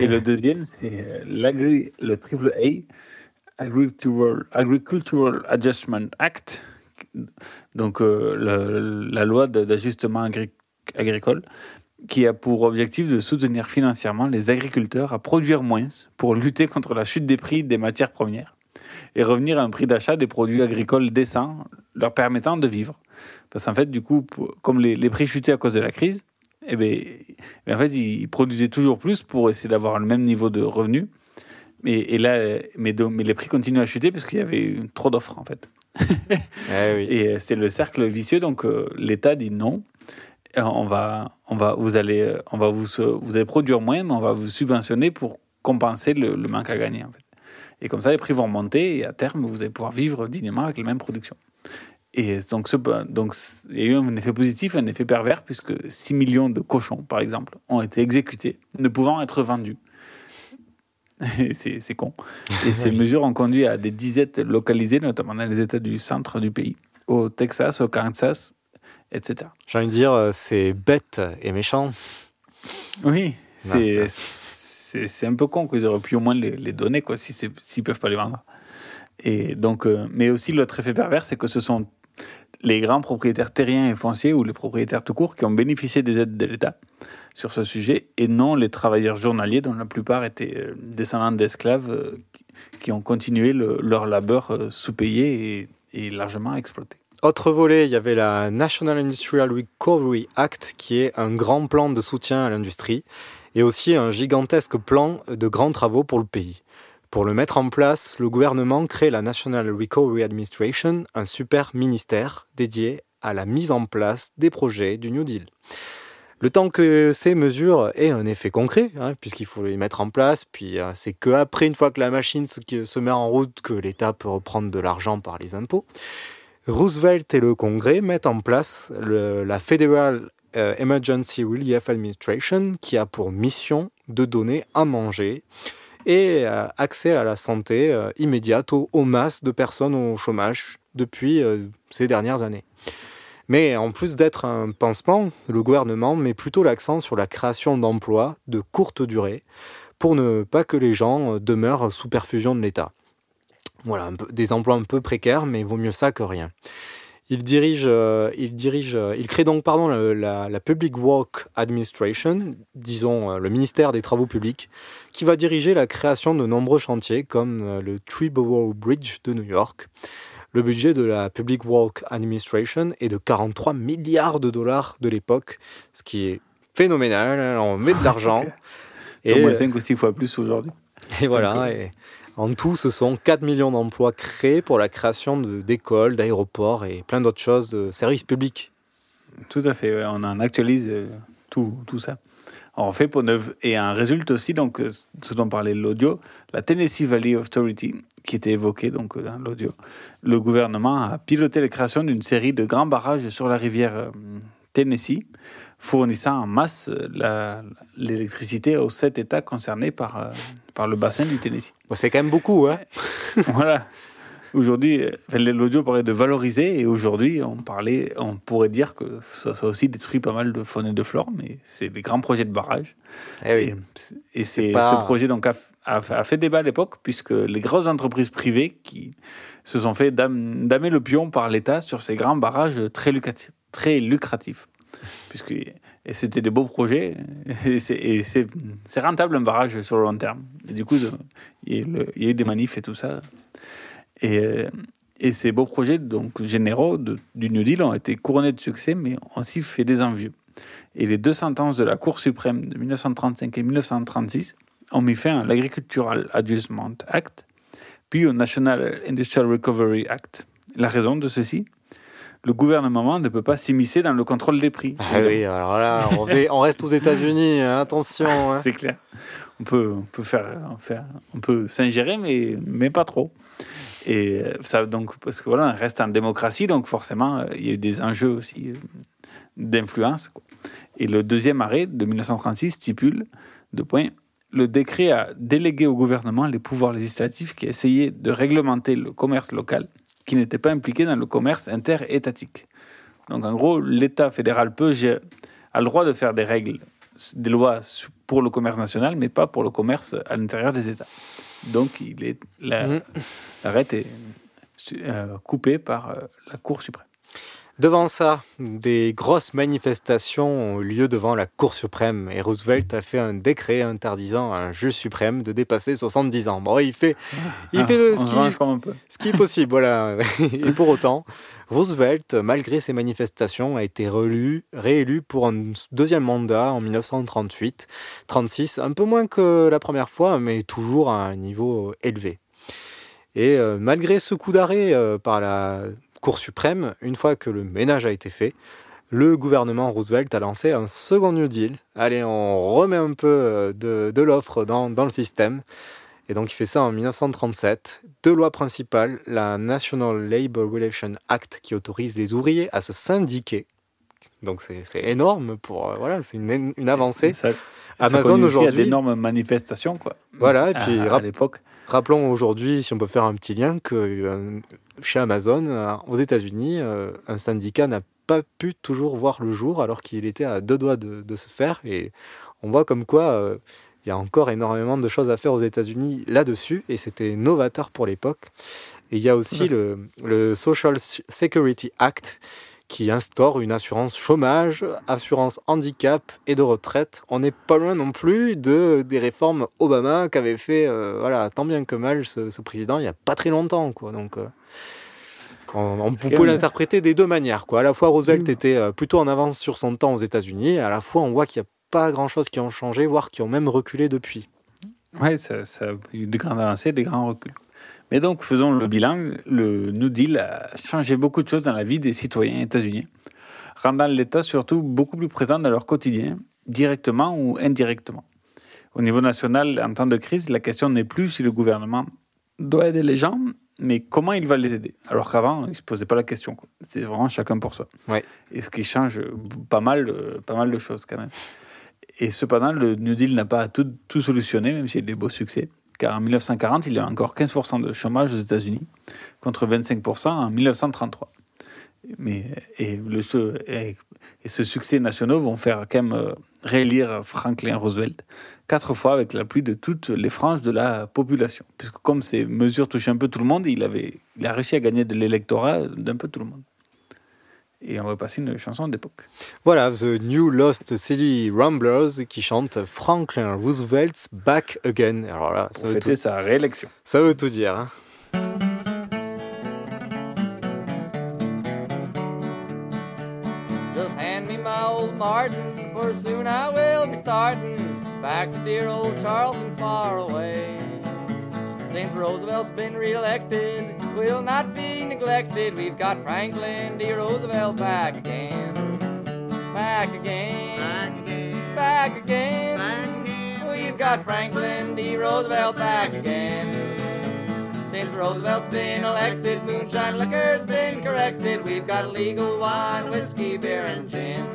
Et le deuxième, c'est l'agri, le triple A, Agricultural, Agricultural Adjustment Act, donc euh, le, la loi d'ajustement agri, agricole, qui a pour objectif de soutenir financièrement les agriculteurs à produire moins pour lutter contre la chute des prix des matières premières et revenir à un prix d'achat des produits agricoles décents, leur permettant de vivre. Parce qu'en fait, du coup, comme les, les prix chutaient à cause de la crise, eh bien, eh bien, en fait, ils produisaient toujours plus pour essayer d'avoir le même niveau de revenus. Et, et là, mais, de, mais les prix continuent à chuter parce qu'il y avait eu trop d'offres, en fait. Eh oui. Et c'est le cercle vicieux, donc euh, l'État dit non. On va, on va, vous allez, on va vous, vous allez produire moins, mais on va vous subventionner pour compenser le, le manque à gagner, en fait. Et comme ça, les prix vont monter et à terme, vous allez pouvoir vivre dignement avec les mêmes productions. Et donc, ce, donc, il y a eu un effet positif, un effet pervers, puisque six millions de cochons, par exemple, ont été exécutés, ne pouvant être vendus. c'est, c'est con. Et ces mesures ont conduit à des disettes localisées, notamment dans les États du centre du pays, au Texas, au Kansas, et cetera. J'ai envie de dire, c'est bête et méchant. Oui, c'est... C'est, c'est un peu con qu'ils auraient pu au moins les, les donner, quoi, si c'est, s'ils ne peuvent pas les vendre. Et donc, euh, mais aussi, l'autre effet pervers, c'est que ce sont les grands propriétaires terriens et fonciers ou les propriétaires tout court qui ont bénéficié des aides de l'État sur ce sujet et non les travailleurs journaliers dont la plupart étaient euh, descendants d'esclaves euh, qui ont continué le, leur labeur euh, sous-payé et, et largement exploité. Autre volet, il y avait la National Industrial Recovery Act, qui est un grand plan de soutien à l'industrie et aussi un gigantesque plan de grands travaux pour le pays. Pour le mettre en place, le gouvernement crée la National Recovery Administration, un super ministère dédié à la mise en place des projets du New Deal. Le temps que ces mesures aient un effet concret, hein, puisqu'il faut les mettre en place, puis hein, c'est qu'après, une fois que la machine se, se met en route, que l'État peut reprendre de l'argent par les impôts, Roosevelt et le Congrès mettent en place le, la Federal euh, Emergency Relief Administration, qui a pour mission de donner à manger et euh, accès à la santé euh, immédiate aux, aux masses de personnes au chômage depuis euh, ces dernières années. Mais en plus d'être un pansement, le gouvernement met plutôt l'accent sur la création d'emplois de courte durée pour ne pas que les gens demeurent sous perfusion de l'État. Voilà, un peu, des emplois un peu précaires, mais vaut mieux ça que rien. Il dirige, euh, il dirige, euh, il crée donc pardon la, la, la Public Works Administration, disons euh, le ministère des Travaux Publics, qui va diriger la création de nombreux chantiers comme euh, le Three Borough Bridge de New York. Le budget de la Public Works Administration est de quarante-trois milliards de dollars de l'époque, ce qui est phénoménal. On met de l'argent. C'est au moins cinq ou six fois plus aujourd'hui. Et voilà. Et en tout, ce sont quatre millions d'emplois créés pour la création de, d'écoles, d'aéroports et plein d'autres choses, de services publics. Tout à fait. Ouais, on en actualise tout, tout ça. En fait, pour neuf et un résulte aussi, donc ce dont parlait l'audio, la Tennessee Valley Authority, qui était évoquée donc dans l'audio, le gouvernement a piloté la création d'une série de grands barrages sur la rivière Tennessee, fournissant en masse la, l'électricité aux sept États concernés par par le bassin du Tennessee. C'est quand même beaucoup, hein. Voilà. Aujourd'hui, l'audio parlait de valoriser, et aujourd'hui, on parlait, on pourrait dire que ça, ça a aussi détruit pas mal de faune et de flore, mais c'est des grands projets de barrage. Eh oui. Et, et c'est, c'est pas... ce projet donc a, a, a fait débat à l'époque, puisque les grosses entreprises privées qui se sont fait dam, damer le pion par l'État sur ces grands barrages très lucratifs, très lucratifs, puisque et c'était des beaux projets, et, c'est, et c'est, c'est rentable un barrage sur le long terme. Et du coup, il y a eu des manifs et tout ça. Et, et ces beaux projets donc, généraux de, du New Deal ont été couronnés de succès, mais ont aussi fait des envieux. Et les deux sentences de la Cour suprême de mille neuf cent trente-cinq et mille neuf cent trente-six ont mis fin à l'Agricultural Adjustment Act, puis au National Industrial Recovery Act. La raison de ceci, le gouvernement ne peut pas s'immiscer dans le contrôle des prix. Ah oui, alors là, on, est, on reste aux États-Unis, hein, attention. Hein. C'est clair. On peut, on peut faire, on fait, on peut s'ingérer, mais, mais pas trop. Et ça, donc, parce que voilà, on reste en démocratie, donc forcément, il y a eu des enjeux aussi d'influence, quoi. Et le deuxième arrêt de mille neuf cent trente-six stipule, deux points, le décret a délégué au gouvernement les pouvoirs législatifs qui essayaient de réglementer le commerce local, qui n'était pas impliqué dans le commerce interétatique. Donc, en gros, l'État fédéral peut, a le droit de faire des règles, des lois pour le commerce national, mais pas pour le commerce à l'intérieur des États. Donc, il est, la, mmh. l'arrêt est euh, coupé par euh, la Cour suprême. Devant ça, des grosses manifestations ont eu lieu devant la Cour suprême et Roosevelt a fait un décret interdisant à un juge suprême de dépasser soixante-dix ans. Bon, il fait, il ah, fait de ce, ce qui est possible, voilà. Et pour autant, Roosevelt, malgré ces manifestations, a été relu, réélu pour un deuxième mandat en mille neuf cent trente-huit trente-six, un peu moins que la première fois, mais toujours à un niveau élevé. Et euh, malgré ce coup d'arrêt euh, par la Cour suprême, une fois que le ménage a été fait, le gouvernement Roosevelt a lancé un second New Deal. Allez, on remet un peu de, de l'offre dans, dans le système. Et donc, il fait ça en mille neuf cent trente-sept. Deux lois principales, la National Labor Relations Act qui autorise les ouvriers à se syndiquer. Donc, c'est, c'est énorme pour... Euh, voilà, c'est une, une avancée. Ça, Amazon, ça aujourd'hui... Il y a d'énormes manifestations, quoi. Voilà, et puis... À, à l'époque... Rappelons aujourd'hui, si on peut faire un petit lien, que chez Amazon, aux États-Unis, un syndicat n'a pas pu toujours voir le jour alors qu'il était à deux doigts de, de se faire. Et on voit comme quoi euh, y a encore énormément de choses à faire aux États-Unis là-dessus. Et c'était novateur pour l'époque. Et il y a aussi ouais. le, le Social Security Act qui instaure une assurance chômage, assurance handicap et de retraite. On n'est pas loin non plus de, des réformes Obama qu'avait fait, euh, voilà, tant bien que mal, ce, ce président, il n'y a pas très longtemps, quoi. Donc, euh... On, on vous pouvez l'interpréter des deux manières, quoi. À la fois, Roosevelt mmh. était plutôt en avance sur son temps aux États-Unis, à la fois, on voit qu'il n'y a pas grand-chose qui ont changé, voire qui ont même reculé depuis. Oui, ça, ça a eu des grandes avancées, des grands reculs. Mais donc, faisons le bilan. Le New Deal a changé beaucoup de choses dans la vie des citoyens états-uniens, rendant l'État surtout beaucoup plus présent dans leur quotidien, directement ou indirectement. Au niveau national, en temps de crise, la question n'est plus si le gouvernement doit aider les gens, mais comment il va les aider. Alors qu'avant, il ne se posait pas la question, quoi. C'est vraiment chacun pour soi. Ouais. Et ce qui change pas mal, pas mal de choses quand même. Et cependant, le New Deal n'a pas tout, tout solutionné, même s'il y a des beaux succès. Car en dix-neuf cent quarante, il y a encore quinze pour cent de chômage aux États-Unis, contre vingt-cinq pour cent en dix-neuf cent trente-trois. Mais, et, le, et, et ce succès national vont faire quand même réélire Franklin Roosevelt quatre fois avec l'appui de toutes les franges de la population. Puisque comme ces mesures touchaient un peu tout le monde, il, avait, il a réussi à gagner de l'électorat d'un peu tout le monde. Et on va passer une chanson d'époque. Voilà, The New Lost City Ramblers qui chante Franklin Roosevelt's Back Again. Alors là, ça veut fêter tout... sa réélection. Ça veut tout dire, hein. Just hand me my old Martin, for soon I will be starting back to dear old Charleston far away. Since Roosevelt's been reelected, we'll not be neglected. We've got Franklin D. Roosevelt back again. Back again. Back again. Back again. Back again. We've got Franklin D. Roosevelt back again. Since Roosevelt's been elected, moonshine liquor's been corrected. We've got legal wine, whiskey, beer, and gin.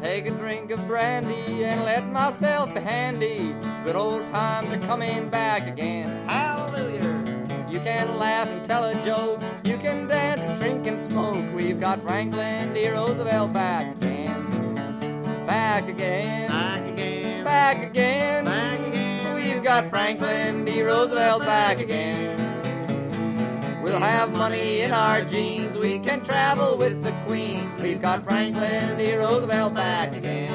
Take a drink of brandy and let myself be handy. Good old times are coming back again. Hallelujah! You can laugh and tell a joke. You can dance and drink and smoke. We've got Franklin D. Roosevelt back again. Back again. Back again. Back again. Back again. We've got Franklin D. Roosevelt back again. We'll have money in our jeans. We can travel with the Queen. We've got Franklin D. Roosevelt back again.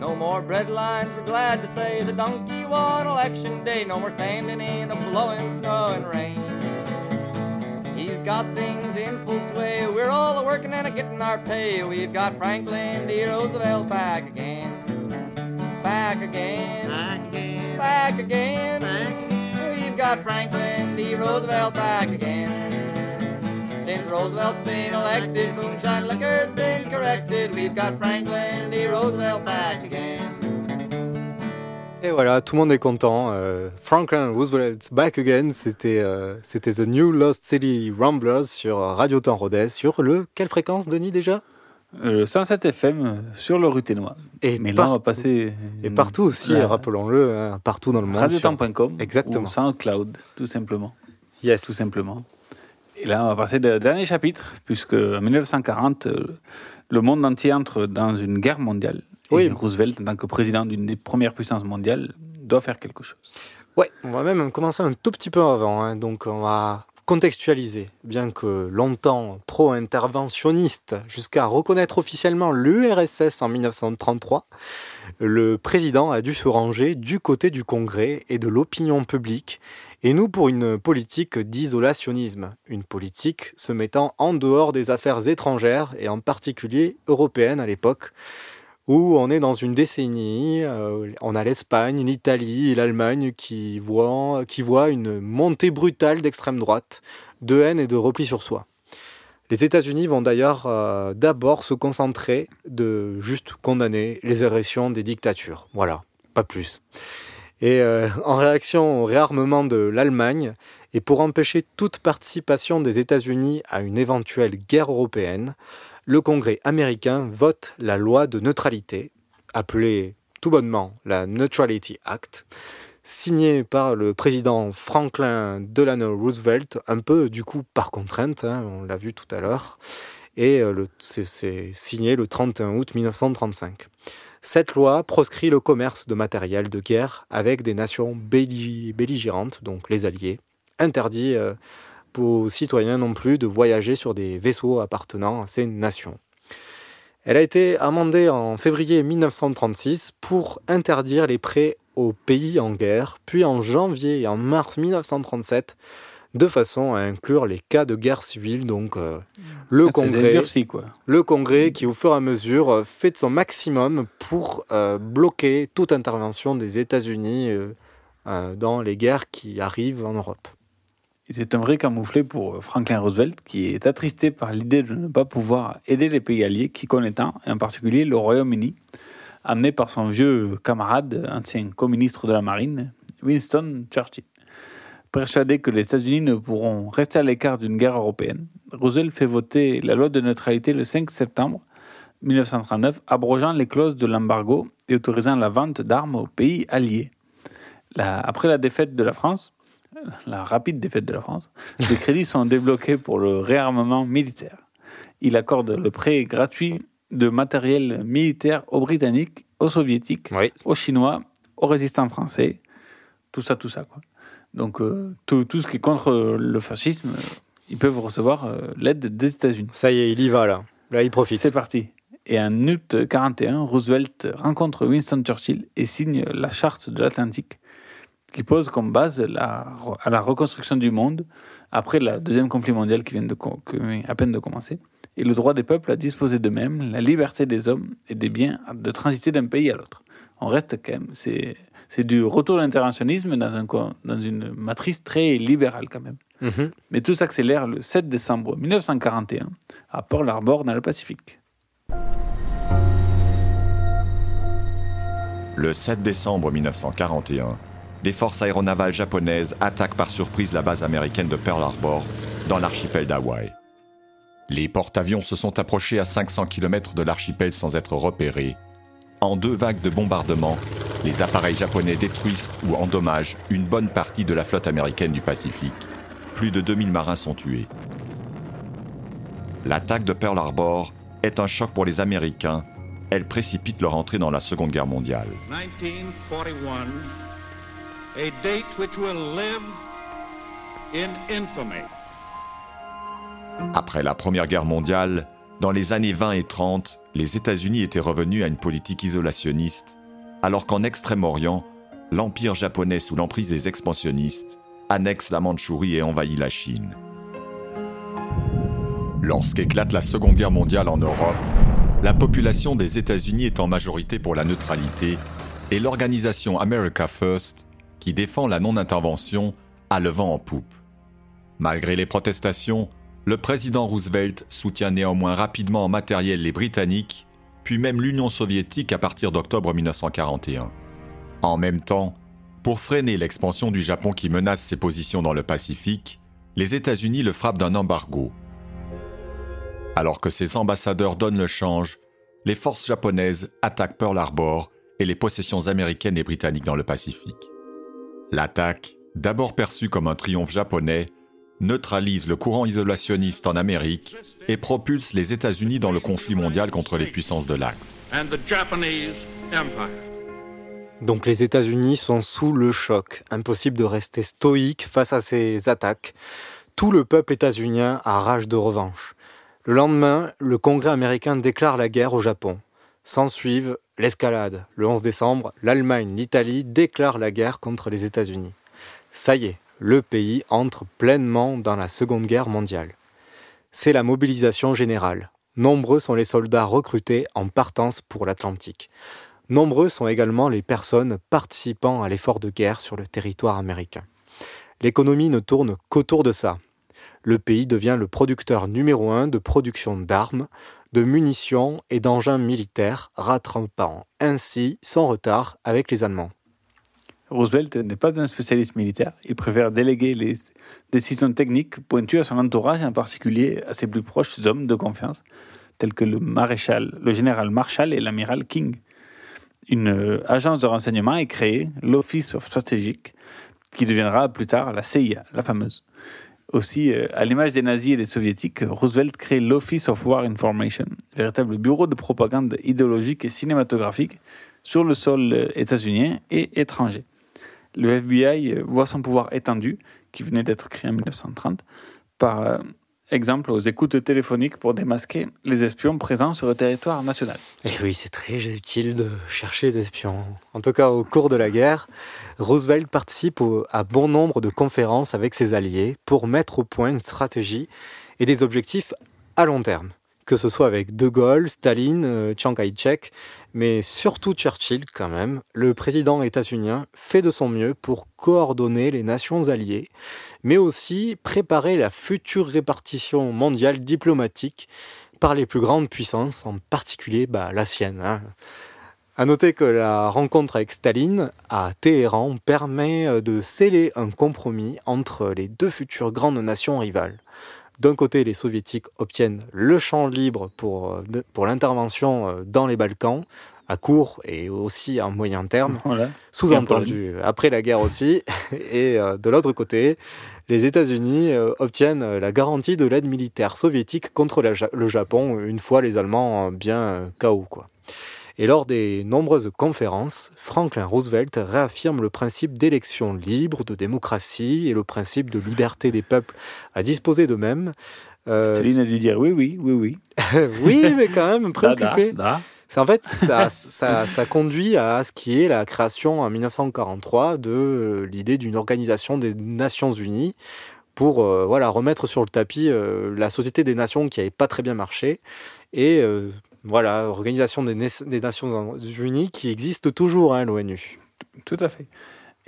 No more bread lines, we're glad to say. The donkey won election day. No more standing in the blowing snow and rain. He's got things in full sway. We're all working and getting our pay. We've got Franklin D. Roosevelt back again. Back again. Back again. Back again. Back again. We've got Franklin D. Roosevelt back again. Since Roosevelt's been elected, moonshine liquor's been corrected. We've got Franklin D. Roosevelt back again. Et voilà, tout le monde est content. Euh, Franklin Roosevelt's Back Again, c'était, euh, c'était The New Lost City Ramblers sur Radio Temps Rodez, sur le... Quelle fréquence, Denis, déjà ? Le cent sept F M sur le Ruténois. Et mais partout, là, on va passer... Et partout aussi, la... rappelons-le, hein, partout dans le monde. radio temps point com ou SoundCloud, tout simplement. Yes. Tout simplement. Et là, on va passer au dernier chapitre, puisque en dix-neuf cent quarante, le monde entier entre dans une guerre mondiale. Et oui. Roosevelt, en tant que président d'une des premières puissances mondiales, doit faire quelque chose. Ouais, on va même commencer un tout petit peu avant, hein. Donc on va contextualiser. Bien que longtemps pro-interventionniste, jusqu'à reconnaître officiellement l'U R S S en dix-neuf cent trente-trois, le président a dû se ranger du côté du Congrès et de l'opinion publique, et nous pour une politique d'isolationnisme, une politique se mettant en dehors des affaires étrangères, et en particulier européennes à l'époque, où on est dans une décennie, euh, on a l'Espagne, l'Italie et l'Allemagne qui voient, qui voient une montée brutale d'extrême droite, de haine et de repli sur soi. Les États-Unis vont d'ailleurs euh, d'abord se concentrer de juste condamner les agressions des dictatures. Voilà, pas plus. Et euh, en réaction au réarmement de l'Allemagne, et pour empêcher toute participation des États-Unis à une éventuelle guerre européenne, le Congrès américain vote la loi de neutralité, appelée tout bonnement la Neutrality Act. signé par le président Franklin Delano Roosevelt, un peu du coup par contrainte, hein, on l'a vu tout à l'heure, et le, c'est, c'est signé le trente et un août mille neuf cent trente-cinq. Cette loi proscrit le commerce de matériel de guerre avec des nations belli- belligérantes, donc les Alliés, interdit euh, aux citoyens non plus de voyager sur des vaisseaux appartenant à ces nations. Elle a été amendée en février mille neuf cent trente-six pour interdire les prêts aux pays en guerre, puis en janvier et en mars mille neuf cent trente-sept, de façon à inclure les cas de guerre civile, donc euh, le, ah, congrès, durci, quoi. le Congrès qui, au fur et à mesure, euh, fait de son maximum pour euh, bloquer toute intervention des États-Unis euh, euh, dans les guerres qui arrivent en Europe. Et c'est un vrai camouflet pour Franklin Roosevelt, qui est attristé par l'idée de ne pas pouvoir aider les pays alliés qui connaît tant, et en particulier le Royaume-Uni, amené par son vieux camarade, ancien co-ministre de la Marine, Winston Churchill. Persuadé que les États-Unis ne pourront rester à l'écart d'une guerre européenne, Roosevelt fait voter la loi de neutralité le cinq septembre mille neuf cent trente-neuf, abrogeant les clauses de l'embargo et autorisant la vente d'armes aux pays alliés. La, après la défaite de la France, la rapide défaite de la France, les crédits sont débloqués pour le réarmement militaire. Il accorde le prêt gratuit de matériel militaire aux Britanniques, aux Soviétiques, oui. aux Chinois, aux résistants français, tout ça, tout ça, quoi. Donc euh, tout, tout ce qui est contre le fascisme, ils peuvent recevoir euh, l'aide des États-Unis. Ça y est, il y va là, là il profite. C'est parti. Et en août mille neuf cent quarante et un, Roosevelt rencontre Winston Churchill et signe la Charte de l'Atlantique, qui pose comme base la, à la reconstruction du monde après la deuxième conflit mondial qui vient de, qui vient à peine de commencer, et le droit des peuples à disposer d'eux-mêmes, la liberté des hommes et des biens de transiter d'un pays à l'autre. On reste quand même, c'est, c'est du retour de l'interventionnisme dans, un, dans une matrice très libérale quand même. Mmh. Mais tout s'accélère le sept décembre mille neuf cent quarante et un à Pearl Harbor dans le Pacifique. Le sept décembre mille neuf cent quarante et un, des forces aéronavales japonaises attaquent par surprise la base américaine de Pearl Harbor, dans l'archipel d'Hawaï. Les porte-avions se sont approchés à cinq cents kilomètres de l'archipel sans être repérés. En deux vagues de bombardements, les appareils japonais détruisent ou endommagent une bonne partie de la flotte américaine du Pacifique. Plus de deux mille marins sont tués. L'attaque de Pearl Harbor est un choc pour les Américains. Elle précipite leur entrée dans la Seconde Guerre mondiale. dix-neuf cent quarante et un A date which will live in infamy. Après la Première Guerre mondiale, dans les années vingt et trente, les États-Unis étaient revenus à une politique isolationniste, alors qu'en Extrême-Orient, l'Empire japonais sous l'emprise des expansionnistes annexe la Mandchourie et envahit la Chine. Lorsqu'éclate la Seconde Guerre mondiale en Europe, la population des États-Unis est en majorité pour la neutralité et l'organisation America First, qui défend la non-intervention, a le vent en poupe. Malgré les protestations, le président Roosevelt soutient néanmoins rapidement en matériel les Britanniques, puis même l'Union soviétique à partir d'octobre mille neuf cent quarante et un. En même temps, pour freiner l'expansion du Japon qui menace ses positions dans le Pacifique, les États-Unis le frappent d'un embargo. Alors que ses ambassadeurs donnent le change, les forces japonaises attaquent Pearl Harbor et les possessions américaines et britanniques dans le Pacifique. L'attaque, d'abord perçue comme un triomphe japonais, neutralise le courant isolationniste en Amérique et propulse les États-Unis dans le conflit mondial contre les puissances de l'Axe. Donc les États-Unis sont sous le choc. Impossible de rester stoïque face à ces attaques. Tout le peuple états-unien a rage de revanche. Le lendemain, le Congrès américain déclare la guerre au Japon. S'ensuivent l'escalade. Le onze décembre, l'Allemagne, l'Italie déclarent la guerre contre les États-Unis. Ça y est, le pays entre pleinement dans la Seconde Guerre mondiale. C'est la mobilisation générale. Nombreux sont les soldats recrutés en partance pour l'Atlantique. Nombreux sont également les personnes participant à l'effort de guerre sur le territoire américain. L'économie ne tourne qu'autour de ça. Le pays devient le producteur numéro un de production d'armes, de munitions et d'engins militaires, rattrapant ainsi son retard avec les Allemands. Roosevelt n'est pas un spécialiste militaire. Il préfère déléguer les décisions techniques pointues à son entourage, en particulier à ses plus proches hommes de confiance, tels que le maréchal, le général Marshall et l'amiral King. une agence de renseignement est créée, l'Office of Strategic, qui deviendra plus tard la C I A, la fameuse. Aussi, à l'image des nazis et des soviétiques, Roosevelt crée l'Office of War Information, véritable bureau de propagande idéologique et cinématographique sur le sol états-unien et étranger. Le F B I voit son pouvoir étendu, qui venait d'être créé en dix-neuf cent trente, par exemple aux écoutes téléphoniques pour démasquer les espions présents sur le territoire national. Et oui, c'est très utile de chercher les espions. En tout cas, au cours de la guerre, Roosevelt participe au, à bon nombre de conférences avec ses alliés pour mettre au point une stratégie et des objectifs à long terme, que ce soit avec De Gaulle, Staline, Chiang Kai-shek, mais surtout Churchill quand même. Le président états-unien fait de son mieux pour coordonner les nations alliées, mais aussi préparer la future répartition mondiale diplomatique par les plus grandes puissances, en particulier bah, la sienne. Hein. À noter que la rencontre avec Staline à Téhéran permet de sceller un compromis entre les deux futures grandes nations rivales. D'un côté, les soviétiques obtiennent le champ libre pour, pour l'intervention dans les Balkans, à court et aussi à moyen terme, voilà. Sous-entendu après la guerre aussi. Et de l'autre côté, les États-Unis obtiennent la garantie de l'aide militaire soviétique contre la, le Japon, une fois les Allemands bien K O, quoi. Et lors des nombreuses conférences, Franklin Roosevelt réaffirme le principe d'élection libre, de démocratie et le principe de liberté des peuples à disposer d'eux-mêmes. Euh, Staline a dû dire oui, oui, oui, oui. Oui, mais quand même préoccupé. Da, da, da. C'est, en fait, ça, ça, ça conduit à ce qui est la création en dix-neuf cent quarante-trois de l'idée d'une organisation des Nations Unies pour euh, voilà, remettre sur le tapis euh, la Société des Nations qui n'avait pas très bien marché et... Euh, Voilà, organisation des, Na- des Nations Unies qui existe toujours, hein, l'ONU. Tout à fait.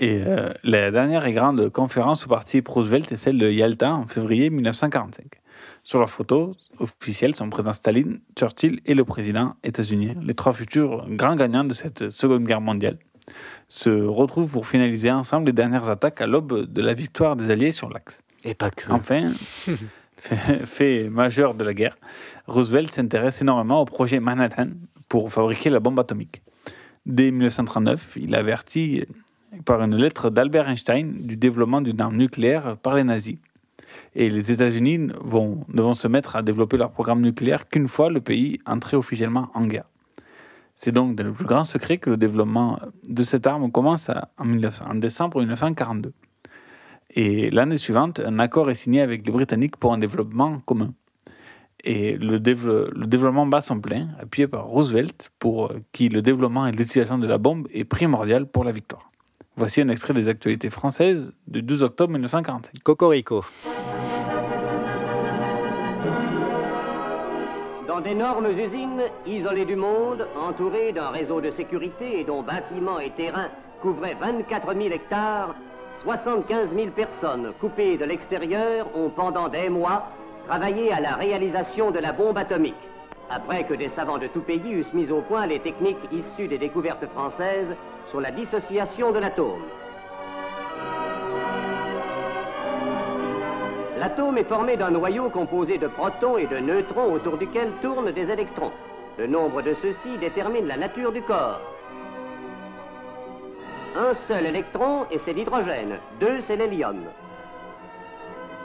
Et euh, la dernière et grande conférence où participe Roosevelt est celle de Yalta en février dix-neuf cent quarante-cinq. Sur leurs photos officielles sont présents Staline, Churchill et le président états-unien, les trois futurs grands gagnants de cette Seconde Guerre mondiale, se retrouvent pour finaliser ensemble les dernières attaques à l'aube de la victoire des Alliés sur l'Axe. Et pas que. Enfin... Fait, fait majeur de la guerre, Roosevelt s'intéresse énormément au projet Manhattan pour fabriquer la bombe atomique. Dès dix-neuf cent trente-neuf, il avertit par une lettre d'Albert Einstein du développement d'une arme nucléaire par les nazis. Et les États-Unis vont, ne vont se mettre à développer leur programme nucléaire qu'une fois le pays entré officiellement en guerre. C'est donc dans le plus grand secret que le développement de cette arme commence en, dix-neuf, en décembre dix-neuf cent quarante-deux. Et l'année suivante, un accord est signé avec les Britanniques pour un développement commun. Et le, dév- le développement bat son plein, appuyé par Roosevelt, pour qui le développement et l'utilisation de la bombe est primordial pour la victoire. Voici un extrait des actualités françaises du douze octobre dix-neuf cent quarante. Cocorico. Dans d'énormes usines, isolées du monde, entourées d'un réseau de sécurité et dont bâtiments et terrains couvraient vingt-quatre mille hectares, soixante-quinze mille personnes coupées de l'extérieur ont pendant des mois travaillé à la réalisation de la bombe atomique, après que des savants de tout pays eussent mis au point les techniques issues des découvertes françaises sur la dissociation de l'atome. L'atome est formé d'un noyau composé de protons et de neutrons autour duquel tournent des électrons. Le nombre de ceux-ci détermine la nature du corps. Un seul électron, et c'est l'hydrogène. Deux, c'est l'hélium.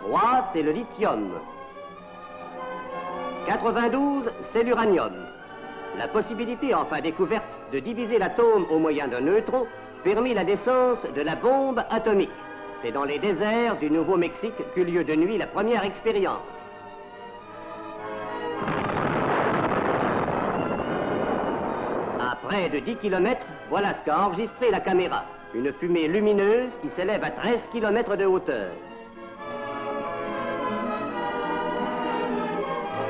Trois, c'est le lithium. quatre-vingt-douze, c'est l'uranium. La possibilité enfin découverte de diviser l'atome au moyen d'un neutron permit la naissance de la bombe atomique. C'est dans les déserts du Nouveau-Mexique qu'eut lieu de nuit la première expérience. Près de dix kilomètres, voilà ce qu'a enregistré la caméra. Une fumée lumineuse qui s'élève à treize kilomètres de hauteur.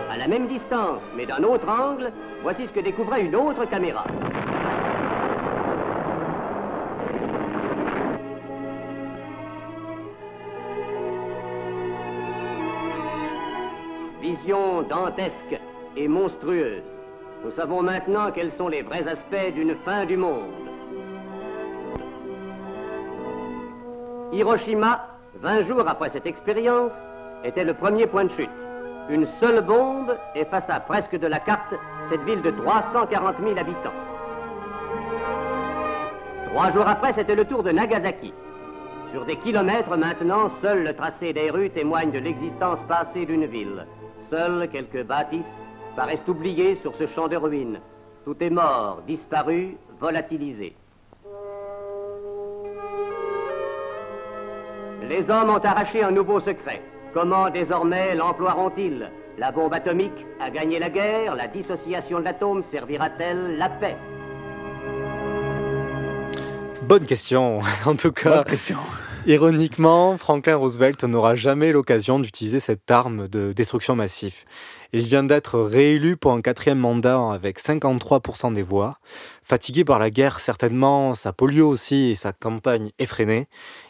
À la même distance, mais d'un autre angle, voici ce que découvrait une autre caméra. Vision dantesque et monstrueuse. Nous savons maintenant quels sont les vrais aspects d'une fin du monde. Hiroshima, vingt jours après cette expérience, était le premier point de chute. Une seule bombe effaça presque de la carte cette ville de trois cent quarante mille habitants. Trois jours après, c'était le tour de Nagasaki. Sur des kilomètres maintenant, seul le tracé des rues témoigne de l'existence passée d'une ville. Seuls quelques bâtisses paraissent oubliées sur ce champ de ruines. Tout est mort, disparu, volatilisé. Les hommes ont arraché un nouveau secret. Comment désormais l'emploieront-ils? La bombe atomique a gagné la guerre, la dissociation de l'atome servira-t-elle la paix? Bonne question, en tout cas. Bonne question. Ironiquement, Franklin Roosevelt n'aura jamais l'occasion d'utiliser cette arme de destruction massive. Il vient d'être réélu pour un quatrième mandat avec cinquante-trois pour cent des voix. Fatigué par la guerre certainement, sa polio aussi et sa campagne effrénée,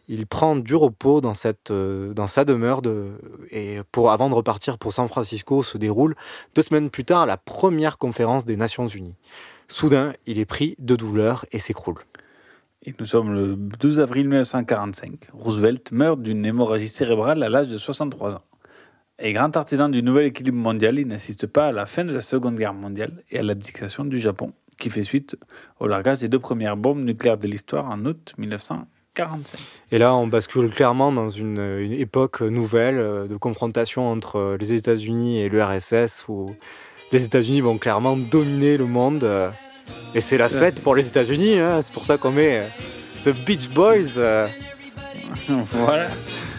il prend du repos dans, cette, dans sa demeure de, et pour, avant de repartir pour San Francisco où se déroule deux semaines plus tard la première conférence des Nations Unies. Soudain, il est pris de douleur et s'écroule. Et nous sommes le douze avril mille neuf cent quarante-cinq. Roosevelt meurt d'une hémorragie cérébrale à l'âge de soixante-trois ans. Et grand artisan du nouvel équilibre mondial, il n'assiste pas à la fin de la Seconde Guerre mondiale et à l'abdication du Japon, qui fait suite au largage des deux premières bombes nucléaires de l'histoire en août mille neuf cent quarante-cinq. Et là, on bascule clairement dans une, une époque nouvelle de confrontation entre les États-Unis et l'U R S S, où les États-Unis vont clairement dominer le monde. Et c'est la fête pour les États-Unis, hein. C'est pour ça qu'on met euh, The Beach Boys. Euh... voilà.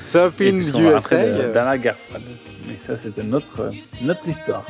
Surfing U S A. De, dans la guerre froide. Mais ça, c'était notre, notre histoire.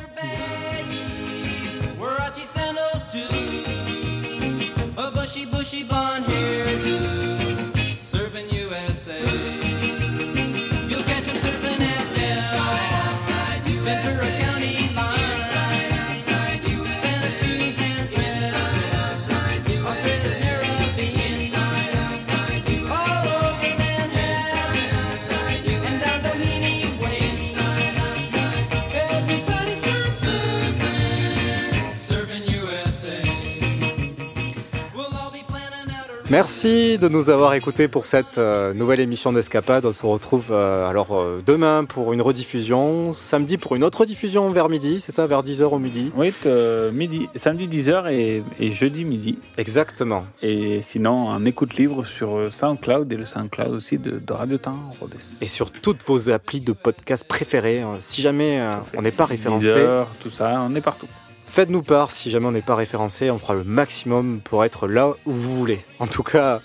Merci de nous avoir écoutés pour cette euh, nouvelle émission d'Escapade. On se retrouve euh, alors euh, demain pour une rediffusion, samedi pour une autre rediffusion vers midi, c'est ça, vers dix heures au midi. Oui, euh, midi, samedi dix heures et, et jeudi midi. Exactement. Et sinon, en écoute libre sur SoundCloud et le SoundCloud aussi de, de Radio Temps Rodez. Et sur toutes vos applis de podcast préférées. Euh, si jamais euh, on n'est pas référencé. Deezer, tout ça, on est partout. Faites-nous part, si jamais on n'est pas référencé, on fera le maximum pour être là où vous voulez. En tout cas,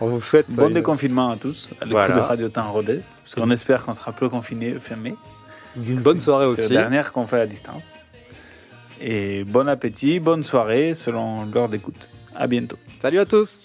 on vous souhaite... Bon une... déconfinement à tous, à l'écoute voilà. de Radio Temps Rodez, parce qu'on espère qu'on sera plus confinés, fermés. Une bonne soirée aussi. C'est la dernière qu'on fait à distance. Et bon appétit, bonne soirée, selon l'heure d'écoute. À bientôt. Salut à tous.